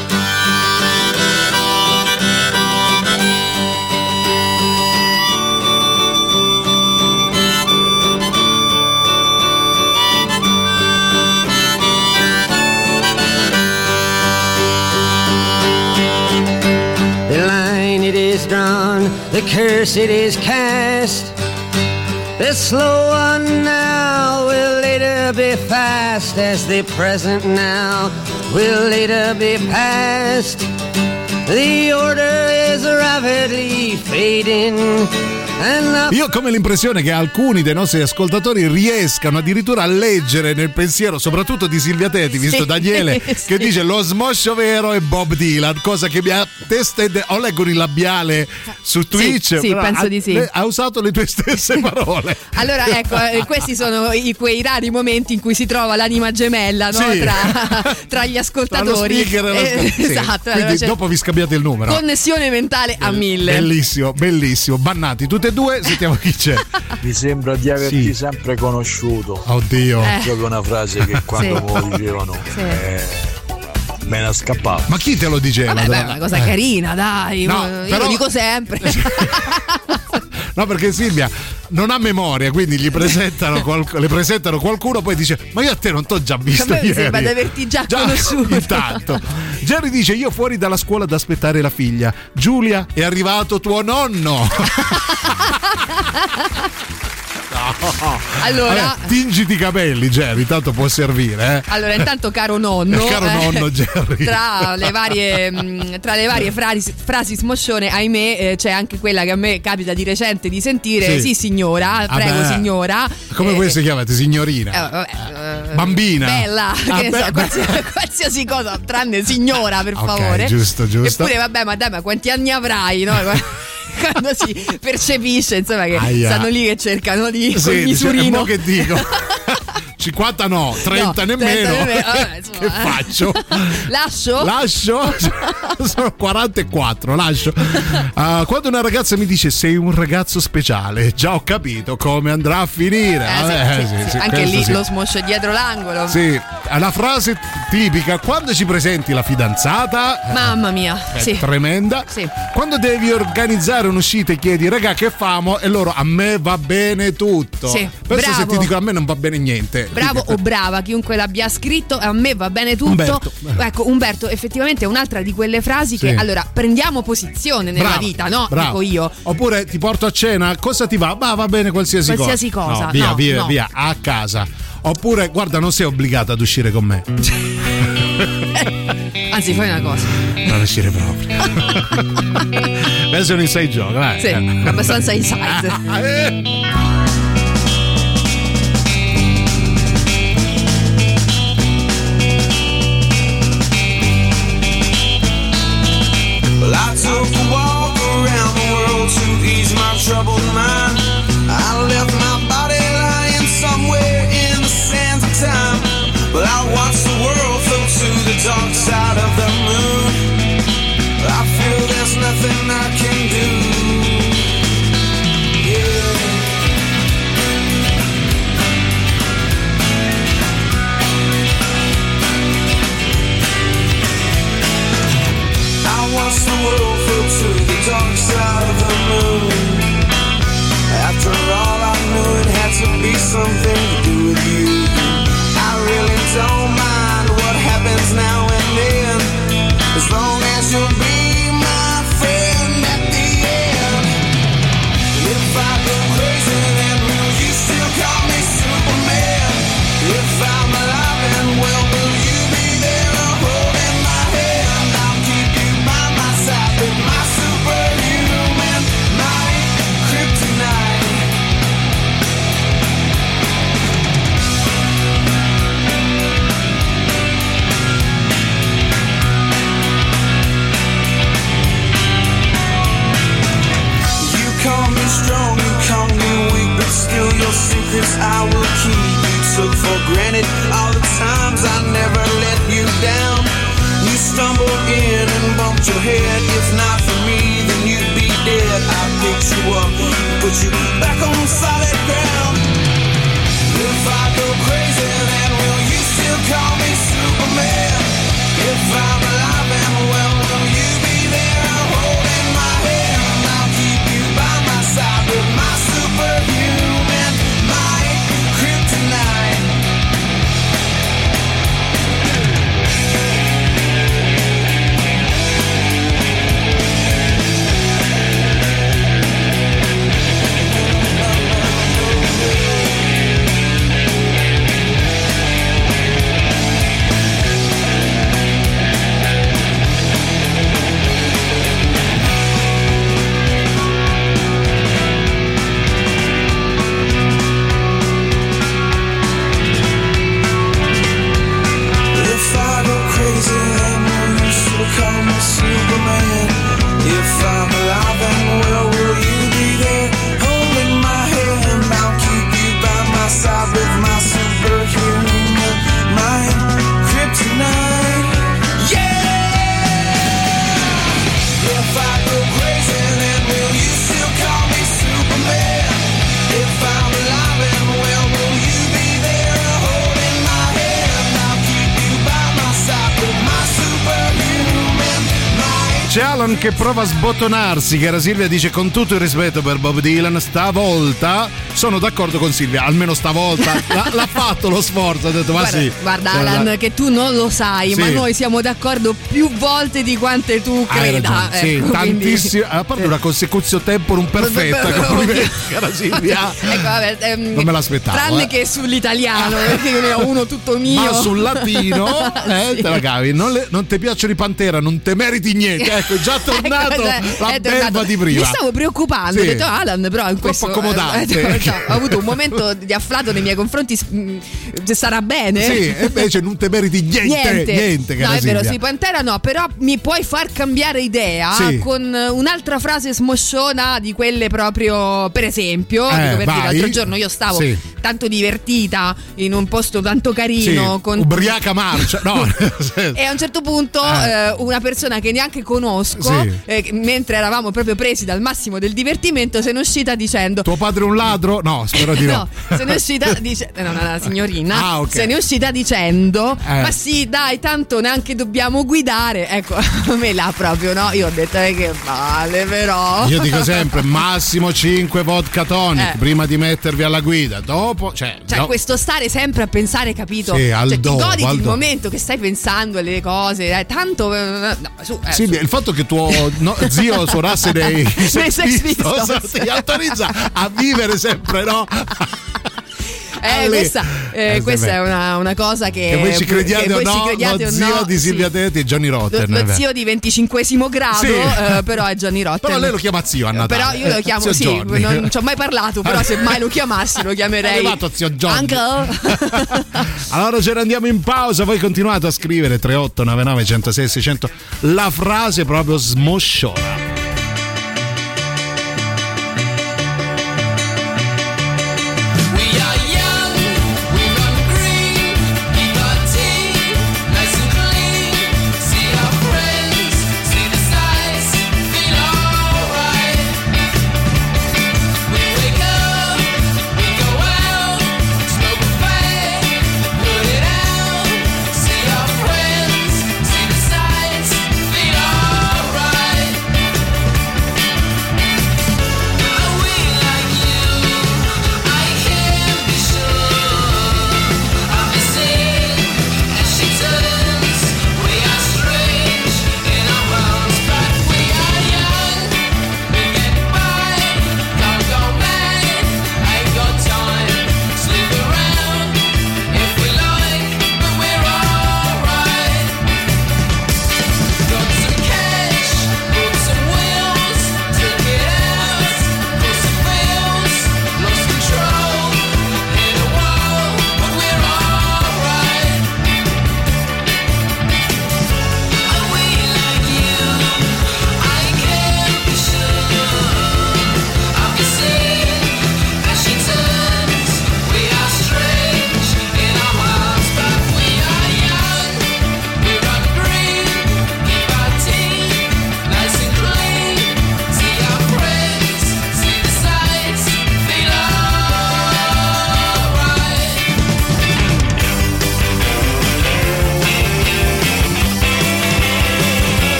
The curse it is cast, the slow one now will later be fast, as the present now will later be past. The order is rapidly fading. Io ho come l'impressione che alcuni dei nostri ascoltatori riescano addirittura a leggere nel pensiero, soprattutto di Silvia Teti, visto sì, Daniele, sì, che dice lo smoscio vero è Bob Dylan, cosa che mi ha tested, o leggo il labiale su Twitch. Sì, sì, penso ha, di sì. Ha usato le tue stesse parole. Allora, ecco, questi sono i, quei rari momenti in cui si trova l'anima gemella, no? Sì. tra, tra gli ascoltatori. Tra lo speaker, eh, lo... Sì. Esatto. Quindi allora, cioè, dopo vi scambiate il numero. Connessione mentale a mille. Bellissimo, bellissimo. Bannati tutte due, sentiamo chi c'è. Mi sembra di averti sì. sempre conosciuto. Oddio, eh. proprio una frase che quando sì. mi dicevano sì. eh, me ne è scappato. Ma chi te lo diceva? Vabbè, beh, una cosa eh. carina, dai. No, io però... lo dico sempre. No, perché Silvia non ha memoria, quindi gli presentano qualc- le presentano qualcuno, poi dice ma io a te non t'ho già visto ieri. Mi sembra di averti già, già conosciuto. Intanto Jerry dice io fuori dalla scuola ad aspettare la figlia Giulia, è arrivato tuo nonno. No. Allora, allora tingiti i capelli Jerry, tanto può servire eh. Allora intanto caro nonno, caro eh, nonno Jerry. Tra le varie, tra le varie frasi, frasi smoscione, ahimè eh, c'è anche quella che a me capita di recente di sentire. Sì, sì signora, ah prego beh. signora. Come eh, voi si chiamate? Signorina eh, eh, bambina. Bella ah, che beh, so, qualsiasi, qualsiasi cosa tranne signora, per okay, favore. Giusto, giusto. Eppure vabbè, ma dai, ma quanti anni avrai? No? Quando si percepisce insomma che Aia. stanno lì che cercano di sì, col misurino cioè, che dico cinquanta no, trenta no, nemmeno, trenta nemmeno. Vabbè, che faccio? Lascio? Lascio? Sono quarantaquattro, lascio. Uh, quando una ragazza mi dice sei un ragazzo speciale, già ho capito come andrà a finire. Eh, Vabbè, sì, sì, sì, sì, anche lì sì. lo smoscio dietro l'angolo. Sì, la frase tipica, quando ci presenti la fidanzata, mamma mia, è sì. tremenda. Sì. Quando devi organizzare un'uscita e chiedi raga che famo, e loro a me va bene tutto. Sì, penso se ti dico a me non va bene niente. Bravo o brava, chiunque l'abbia scritto, a me va bene tutto. Umberto. Ecco, Umberto effettivamente è un'altra di quelle frasi sì. che allora prendiamo posizione nella brava, vita, no? Brava. Dico io. Oppure ti porto a cena, cosa ti va? Ma va bene qualsiasi, qualsiasi cosa. Qualsiasi cosa. No, via, no, via, no. via, a casa. Oppure guarda, non sei obbligata ad uscire con me. Anzi, fai una cosa. Non uscire proprio. Beh, sono in sei giochi, vai. Sì, abbastanza in size. I took a walk around the world to ease my troubled mind. I left my body something to do with you. I really don't mind what happens now and then, as long as you'll be my friend at the end. If I go crazy, then will you still call me Superman? If I'm alive and well, will you be there or holding my hand? I'll keep you by my side with my superhuman, my kryptonite. Strong, you call me weak, but still your secrets I will keep. You took for granted all the times I never let you down. You stumbled in and bumped your head. If not for me, then you'd be dead. I picked you up, put you back on solid ground. If I go crazy, then will you still call me Superman? If I'm alive and well, will you be there holding my hand? I'll keep you by my side with my superhuman, my kryptonite. Call me Superman. If I'm alive and well, will you be there holding my hand? I'll keep you by my side with my superhuman, my kryptonite. Yeah! If I go crazy, then will you still call me Superman? If I'm alive and well, will you be there holding my hand? I'll keep you by my side with my superhuman. C'è Alan che prova a sbottonarsi. Cara Silvia dice: con tutto il rispetto per Bob Dylan, stavolta sono d'accordo con Silvia, almeno stavolta l'ha, l'ha fatto lo sforzo, ha detto ma guarda, sì. Guarda Alan, la... che tu non lo sai, sì, ma noi siamo d'accordo più volte di quante tu creda. Ecco, sì, tantissimo, quindi... a parte una consecuzione temporum perfetta, come cara Silvia. Ecco, vabbè, ehm, non me l'aspettavo. Tranne eh. che sull'italiano, perché io ne ho uno tutto mio. Ma sul latino, eh, sì, te la cavi. Non, le, non ti piacciono i Pantera, non te meriti niente. Ecco, già tornato, ecco, la belva di prima. Mi stavo preoccupando, sì, ho detto Alan, però in questo, troppo accomodante. Eh, cioè, ho avuto un momento di afflato nei miei confronti, mh, sarà bene? Sì, invece non te meriti niente, niente, niente cara. No, è vero, sì, Pantera no, però mi puoi far cambiare idea, sì, con un'altra frase smosciona di quelle proprio, per esempio, eh, dico per dire, l'altro giorno io stavo, sì, tanto divertita in un posto tanto carino, sì, con... ubriaca marcia, no. E a un certo punto eh. Eh, una persona che neanche conosco, sì, eh, mentre eravamo proprio presi dal massimo del divertimento, se n'è uscita dicendo: tuo padre è un ladro? No, spero di no. No, se n'è uscita dice... no, no, la signorina, ah, okay, se n'è uscita dicendo eh. ma sì dai, tanto neanche dobbiamo guidare. Ecco, me l'ha proprio, no? Io ho detto eh, che vale, però io dico sempre massimo cinque vodka tonic eh. prima di mettervi alla guida, dopo cioè, cioè no, questo stare sempre a pensare, capito? Sì, al cioè, do, ti goditi al il do. momento che stai pensando alle cose, eh, tanto eh, no, su, eh, sì, su. Il fatto che tuo no, zio suonasse dei Sex Pistols ti autorizza a vivere sempre, no? Eh, questa, eh, eh, questa è una, una cosa che, che voi ci crediate che o no, crediate lo o zio no, di Silvia sì. Teti è Johnny Rotten, lo, lo zio di venticinquesimo grado, sì, eh, però è Johnny Rotten. Però lei lo chiama zio a Natale. Però io lo chiamo zio, sì, Johnny. Non ci ho mai parlato, però se mai lo chiamassi lo chiamerei. È arrivato zio Johnny. Allora ce ne andiamo in pausa, voi continuate a scrivere tre otto nove nove uno zero sei sei zero zero la frase proprio smosciona.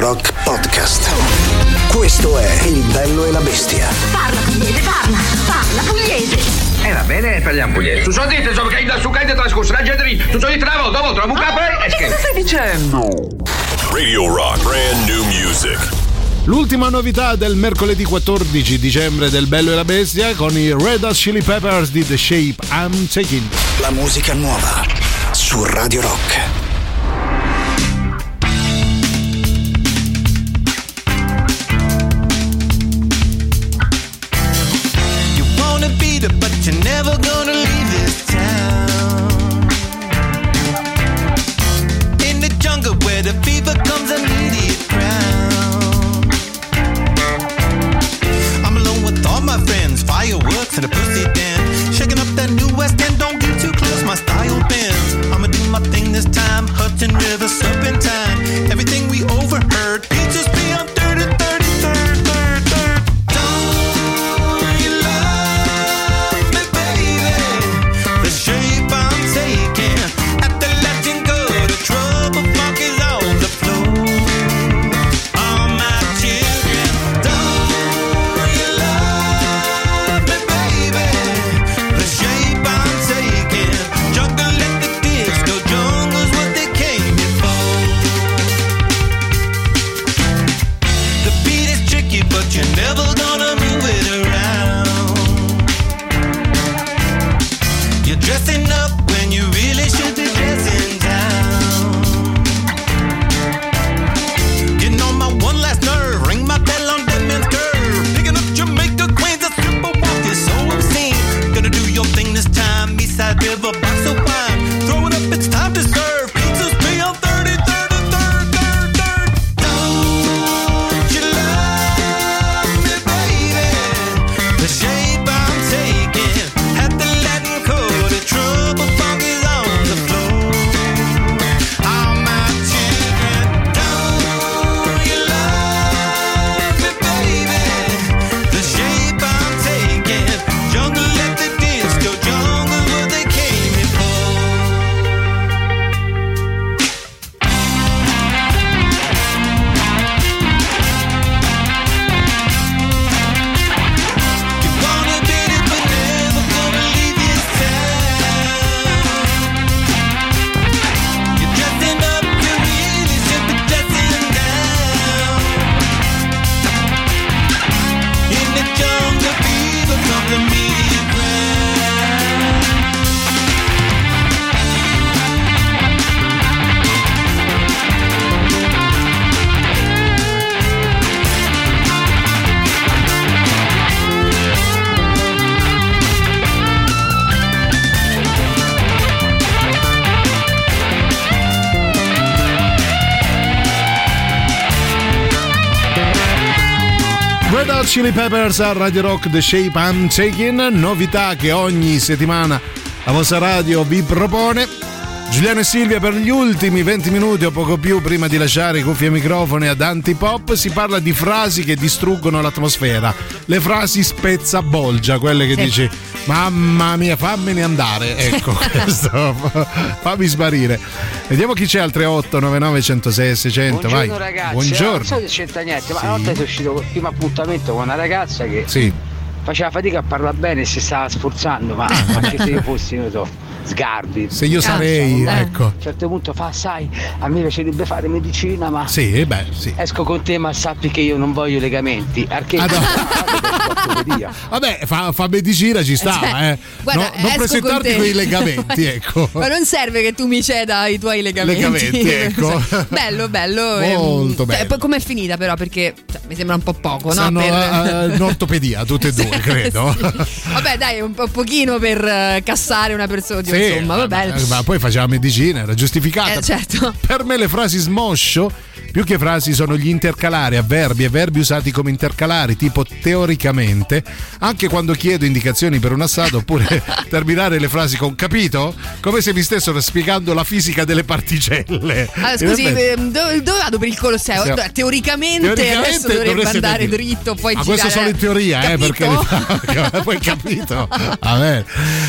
Radio Rock Podcast. Questo è Il Bello e la Bestia. Parla pugliese, parla, parla pugliese. E va bene, parliamo pugliese. Tu so dite, so che da su caide trascorso, la gente tu so di travo, dopo trovo un capo e che cosa stai dicendo? Radio Rock, brand new music. L'ultima novità del mercoledì quattordici dicembre del Bello e la Bestia con i Red Hot Chili Peppers di The Shape I'm Taking. La musica nuova su Radio Rock. Chili Peppers a Radio Rock, The Shape I'm Taking, novità che ogni settimana la vostra radio vi propone. Giuliano e Silvia per gli ultimi venti minuti o poco più prima di lasciare cuffie e microfoni ad Antipop. Si parla di frasi che distruggono l'atmosfera, le frasi spezza bolgia, quelle che sì. dici mamma mia fammene andare, ecco questo fammi sparire. Vediamo chi c'è al tre otto nove nove uno zero sei sei zero zero. Buongiorno, vai. Ragazzi, buongiorno. Sono cent'annetti, ma una volta sono uscito col primo appuntamento con una ragazza che sì. faceva fatica a parlare bene e si stava sforzando, ma, ma che se io fossi non so sgarbi, se io cazzo, sarei eh. ecco, a un certo punto fa sai a me piacerebbe fare medicina ma sì, beh, sì. esco con te ma sappi che io non voglio legamenti archetti, ah, no. vabbè fa, fa medicina ci sta, cioè, eh. guarda, no, non presentarti quei legamenti ecco. ma non serve che tu mi ceda i tuoi legamenti, legamenti ecco. bello bello molto ehm, bello. Cioè, com'è finita però perché cioè, mi sembra un po' poco sanno no? per... uh, in ortopedia tutte e due credo sì. vabbè dai un po' pochino per uh, cassare una persona. Sì, insomma, va bene. Ma, ma poi faceva medicina, era giustificata. Eh, certo. Per me le frasi smoscio, più che frasi, sono gli intercalari, avverbi e verbi usati come intercalari, tipo teoricamente, anche quando chiedo indicazioni per un assato, oppure terminare le frasi con capito, come se mi stessero spiegando la fisica delle particelle. Ah, scusi, dove, dove vado per il Colosseo? Sì. Teoricamente, teoricamente adesso dovrebbe andare dire. dritto, poi ma girare. Ma questo solo in teoria, capito? eh, perché poi capito. Vabbè.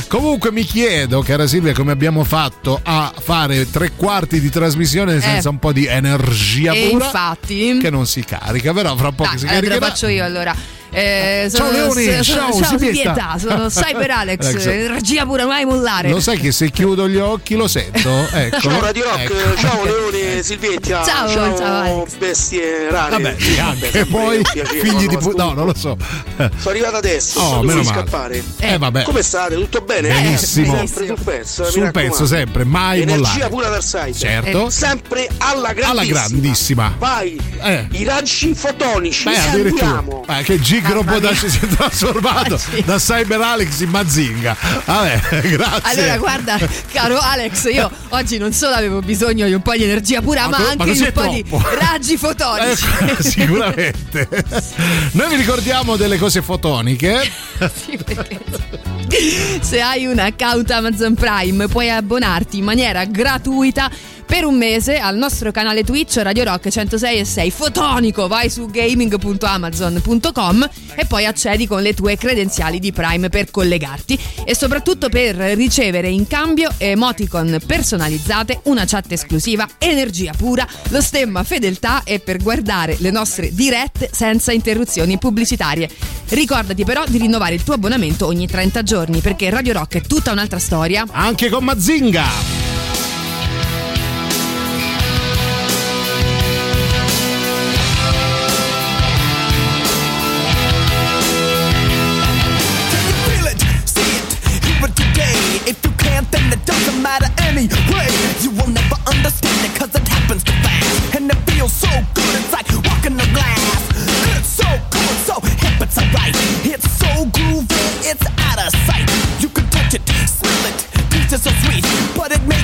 Comunque mi chiedo, cara Silvia, come abbiamo fatto a fare tre quarti di trasmissione senza eh. un po' di energia pura, e infatti che non si carica, però fra poco dai, si caricherà. Lo faccio io allora. Eh, sono, ciao Leone, sono, ciao Silvietta, sono Cyber Alex, Alex. Energia pura, mai mollare. Lo sai che se chiudo gli occhi lo sento, ecco. Ciao Radio Rock, ecco. Ciao Leone, Silvietta, ciao, ciao, ciao bestie rare. Vabbè, e poi figli di puttana, no, non lo so. Sono arrivato adesso, oh, sono dovuto scappare. Eh, vabbè. Come state? Tutto bene? Benissimo. Eh, sempre sul pezzo, eh, sul pezzo sempre, mai energia mollare. Energia pura dal Cyber. Certo. Eh. Sempre alla grandissima. Alla grandissima. Vai. Eh. I raggi fotonici. Beh, andiamo. Eh, che gi- Gruppo da ci si è trasformato da Cyber Alex in Mazinga. Vabbè, grazie. Allora guarda, caro Alex, io oggi non solo avevo bisogno di un po' di energia pura, ma, ma anche ma di un po' troppo. di raggi fotonici. Eh, sicuramente. Noi vi ricordiamo delle cose fotoniche. Sì, perché se hai un account Amazon Prime puoi abbonarti in maniera gratuita per un mese al nostro canale Twitch Radio Rock centosei e sei fotonico. Vai su gaming punto amazon punto com e poi accedi con le tue credenziali di Prime per collegarti e soprattutto per ricevere in cambio emoticon personalizzate, una chat esclusiva, energia pura, lo stemma fedeltà e per guardare le nostre dirette senza interruzioni pubblicitarie. Ricordati però di rinnovare il tuo abbonamento ogni trenta giorni, perché Radio Rock è tutta un'altra storia, anche con Mazinga. Anyway, you will never understand it, cause it happens too fast, and it feels so good, it's like walking the glass. It's so cool, so hip, it's alright. It's so groovy, it's out of sight. You can touch it, smell it, taste is so sweet, but it may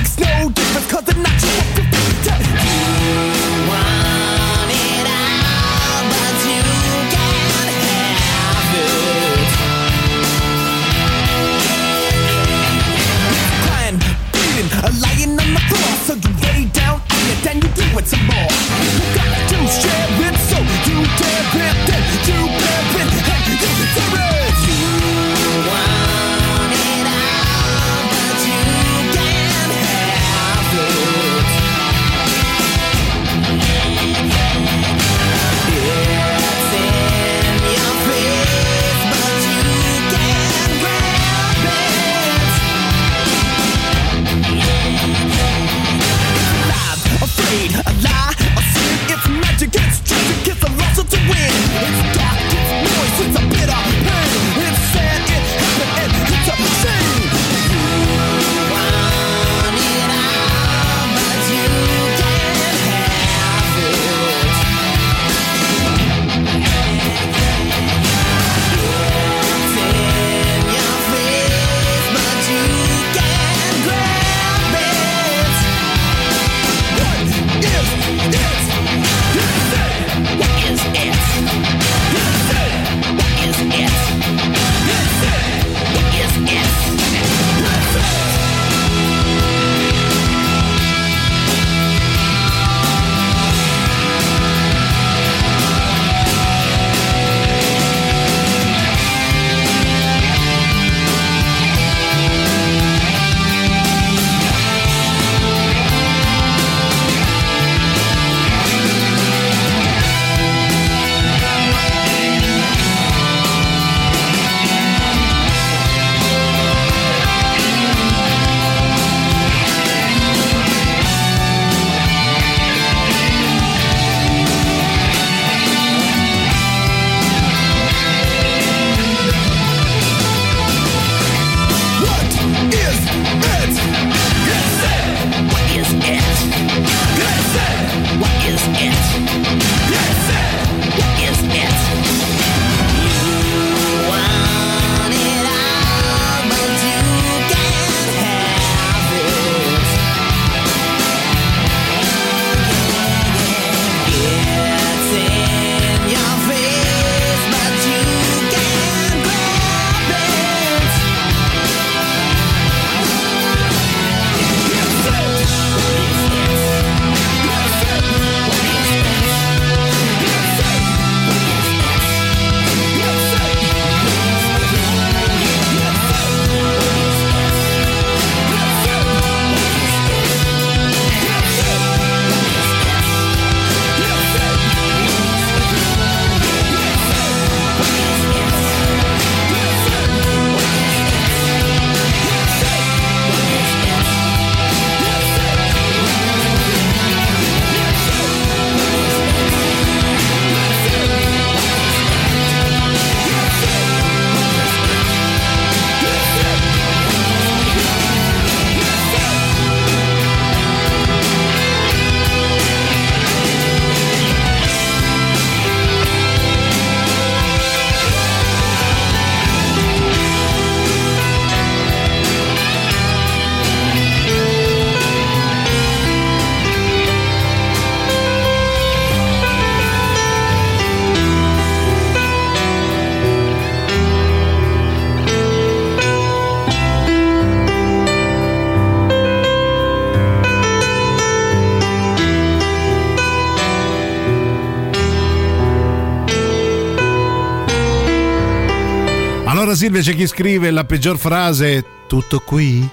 Allora Silvia, c'è chi scrive la peggior frase: tutto qui?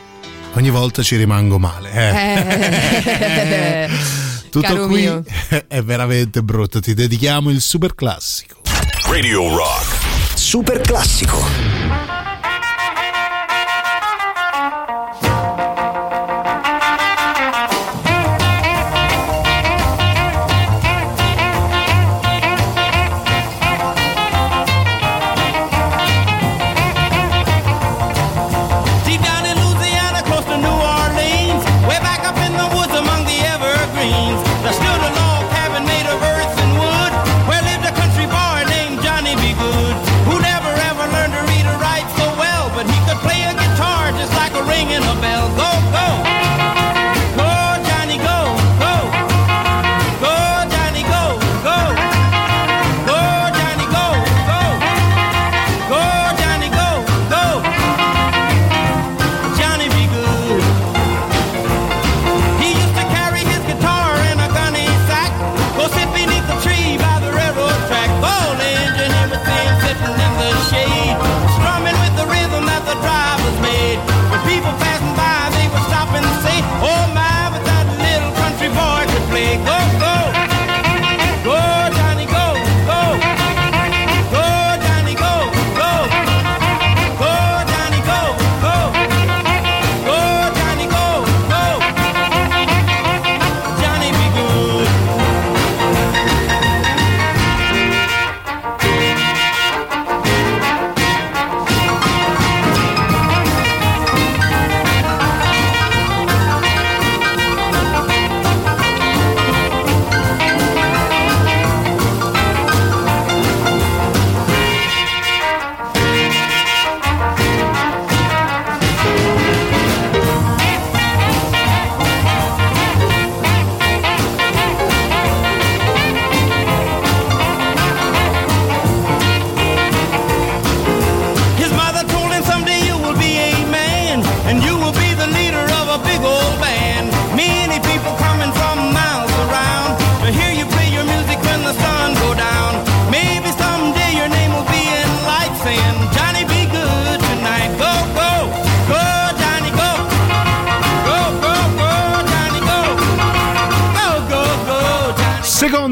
Ogni volta ci rimango male. Eh. Eh. Tutto caro qui mio. È veramente brutto. Ti dedichiamo il super classico. Radio Rock super classico.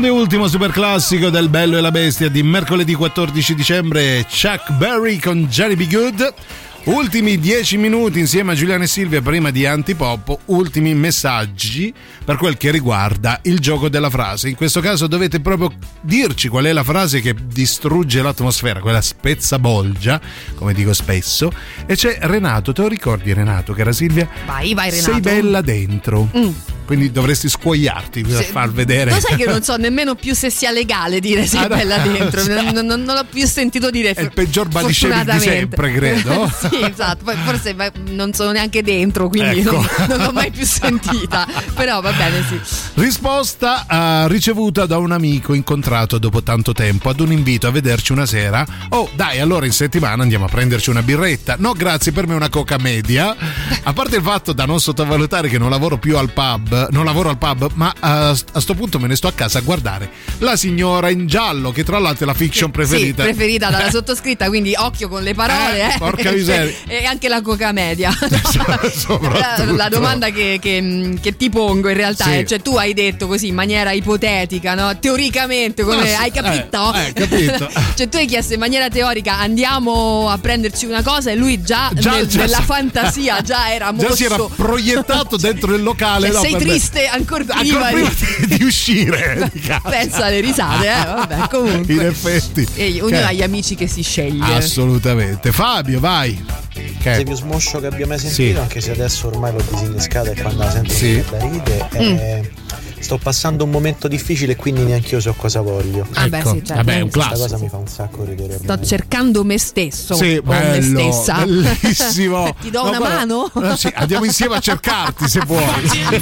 Ultimo super classico del Bello e la Bestia di mercoledì quattordici dicembre, Chuck Berry con Johnny B. Good. Ultimi dieci minuti insieme a Giuliano e Silvia prima di Antipop. Ultimi messaggi per quel che riguarda il gioco della frase. In questo caso dovete proprio dirci qual è la frase che distrugge l'atmosfera, quella spezzabolgia, come dico spesso. E c'è Renato, te lo ricordi Renato, cara Silvia? Vai, vai Renato. Sei bella dentro. Mm. Quindi dovresti scuoiarti per se, far vedere. Lo sai che non so nemmeno più se sia legale dire sei ah, bella dentro, sì. non, non, non l'ho più sentito dire. È il peggior bariscevi di sempre, credo. Sì, esatto. Poi forse non sono neanche dentro, quindi ecco. non, non l'ho mai più sentita. Però va bene, sì. Risposta uh, ricevuta da un amico incontrato dopo tanto tempo ad un invito a vederci una sera. Oh dai, allora in settimana andiamo a prenderci una birretta. No grazie, per me una coca media. A parte il fatto da non sottovalutare che non lavoro più al pub non lavoro al pub, ma a, a sto punto me ne sto a casa a guardare La signora in giallo, che tra l'altro è la fiction preferita. Sì, preferita dalla sottoscritta, quindi occhio con le parole. Eh, eh. Porca miseria. E anche la coca media. la, la domanda che, che, che ti pongo in realtà sì. è, cioè tu hai detto così in maniera ipotetica, no? Teoricamente, come no, hai capito? Eh, eh, capito. Cioè tu hai chiesto in maniera teorica andiamo a prenderci una cosa e lui già, già, nel, già nella so. fantasia già era mosso. Già si era proiettato dentro il locale. Cioè, no, sei triste ancora prima, ancora prima di uscire di casa. Pensa alle risate, eh? Vabbè, comunque. In effetti. E ognuno okay. ha gli amici che si sceglie. Assolutamente. Fabio, vai. Okay. Se più smoscio che abbia mai sentito, sì. anche se adesso ormai l'ho disinnescata e quando la sento sì. la ride. Mm. Eh, sto passando un momento difficile e quindi neanche io so cosa voglio. Ah, ecco. beh, sì, certo. Vabbè, è un classico. Questa cosa mi fa un sacco ridere. Sto cercando me stesso. Sì, bello, me stessa. Bellissimo. Ti do no, una guarda, mano? No, sì, andiamo insieme a cercarti se vuoi. Way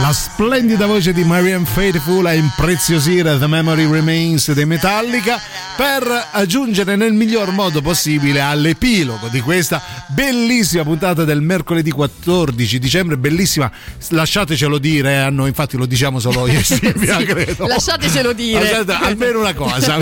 La splendida voce di Marianne Faithfull a impreziosire The Memory Remains dei Metallica, per aggiungere nel miglior modo possibile all'epilogo di questa bellissima puntata del mercoledì quattordici dicembre. Bellissima, lasciatecelo dire a noi, infatti lo diciamo solo io e Silvia, sì, credo. Lasciatecelo dire almeno una cosa.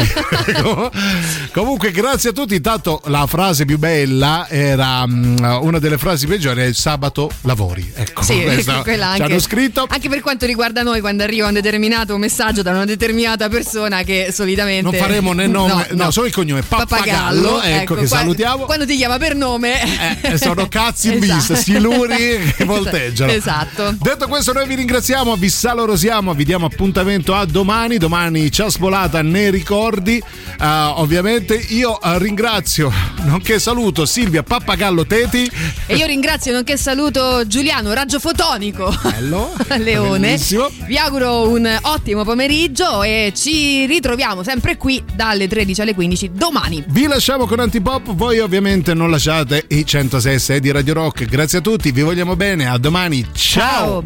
Comunque grazie a tutti. Intanto la frase più bella era um, una delle frasi peggiori, è sabato lavori, ecco, sì, questa, quella anche, ci hanno scritto anche per quanto riguarda noi, quando arriva un determinato messaggio da una determinata persona che solitamente non faremo né nome, no, no, no, solo il cognome, Pappagallo, Pappagallo, ecco, ecco che qua, salutiamo quando ti chiama per nome, eh, sono cazzi in esatto. bis, siluri che volteggiano, esatto. Detto questo, noi vi ringraziamo, vi salorosiamo, vi diamo appuntamento a domani. Domani c'è Ciaspolata nei ricordi, uh, ovviamente io ringrazio nonché saluto Silvia Pappagallo Teti, e io ringrazio nonché saluto Giuliano Raggio Fotonico Bello Leone, bellissimo. Vi auguro un ottimo pomeriggio e ci ritroviamo sempre qui dalle tredici alle quindici domani. Vi lasciamo con Antipop, voi ovviamente non lasciate i centosei di Radio Rock. Grazie a tutti, vi vogliamo bene, a domani, ciao, ciao.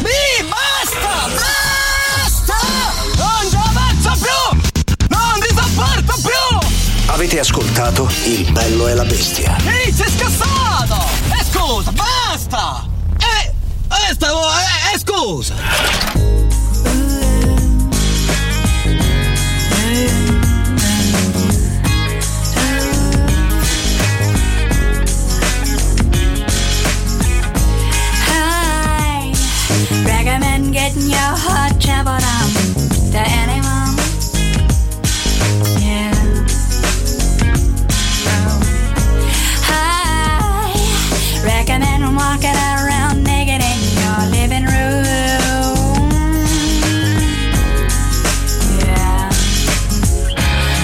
Beh, basta, basta, non ci avanzo più, non vi sopporto più. Avete ascoltato Il Bello e la Bestia. Ehi, sei scassato! E scusa, basta! E, e stavo, e, e scusa! Recommend getting your heart trampled on to anyone. Yeah. Oh. I recommend walking around naked in your living room. Yeah.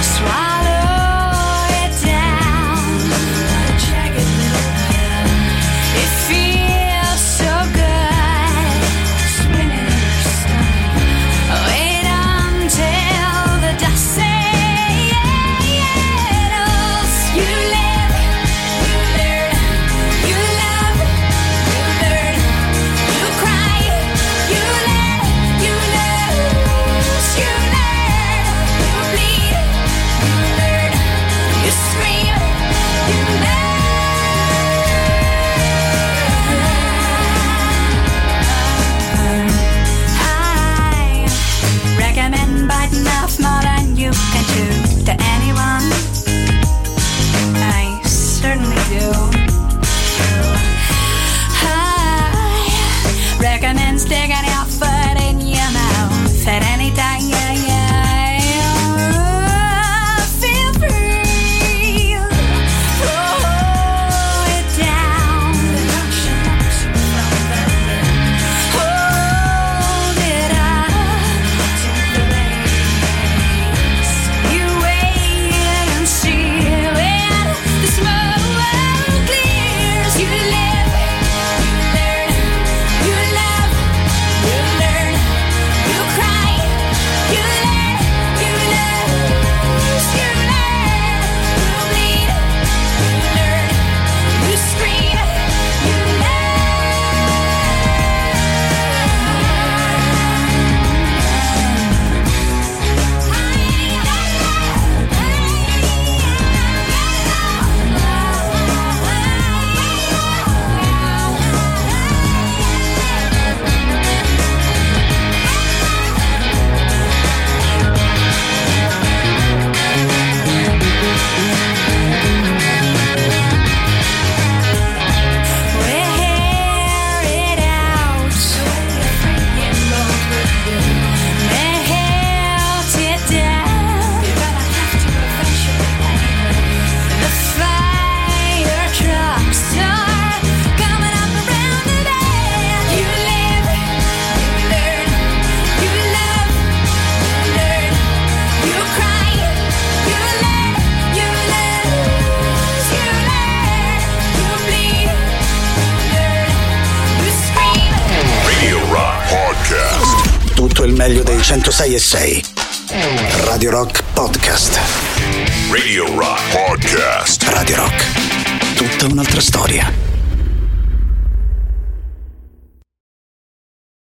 Swallow it down. Check it little bit. It feels so good. centosei e sei Radio Rock Podcast. Radio Rock Podcast. Radio Rock. Tutta un'altra storia.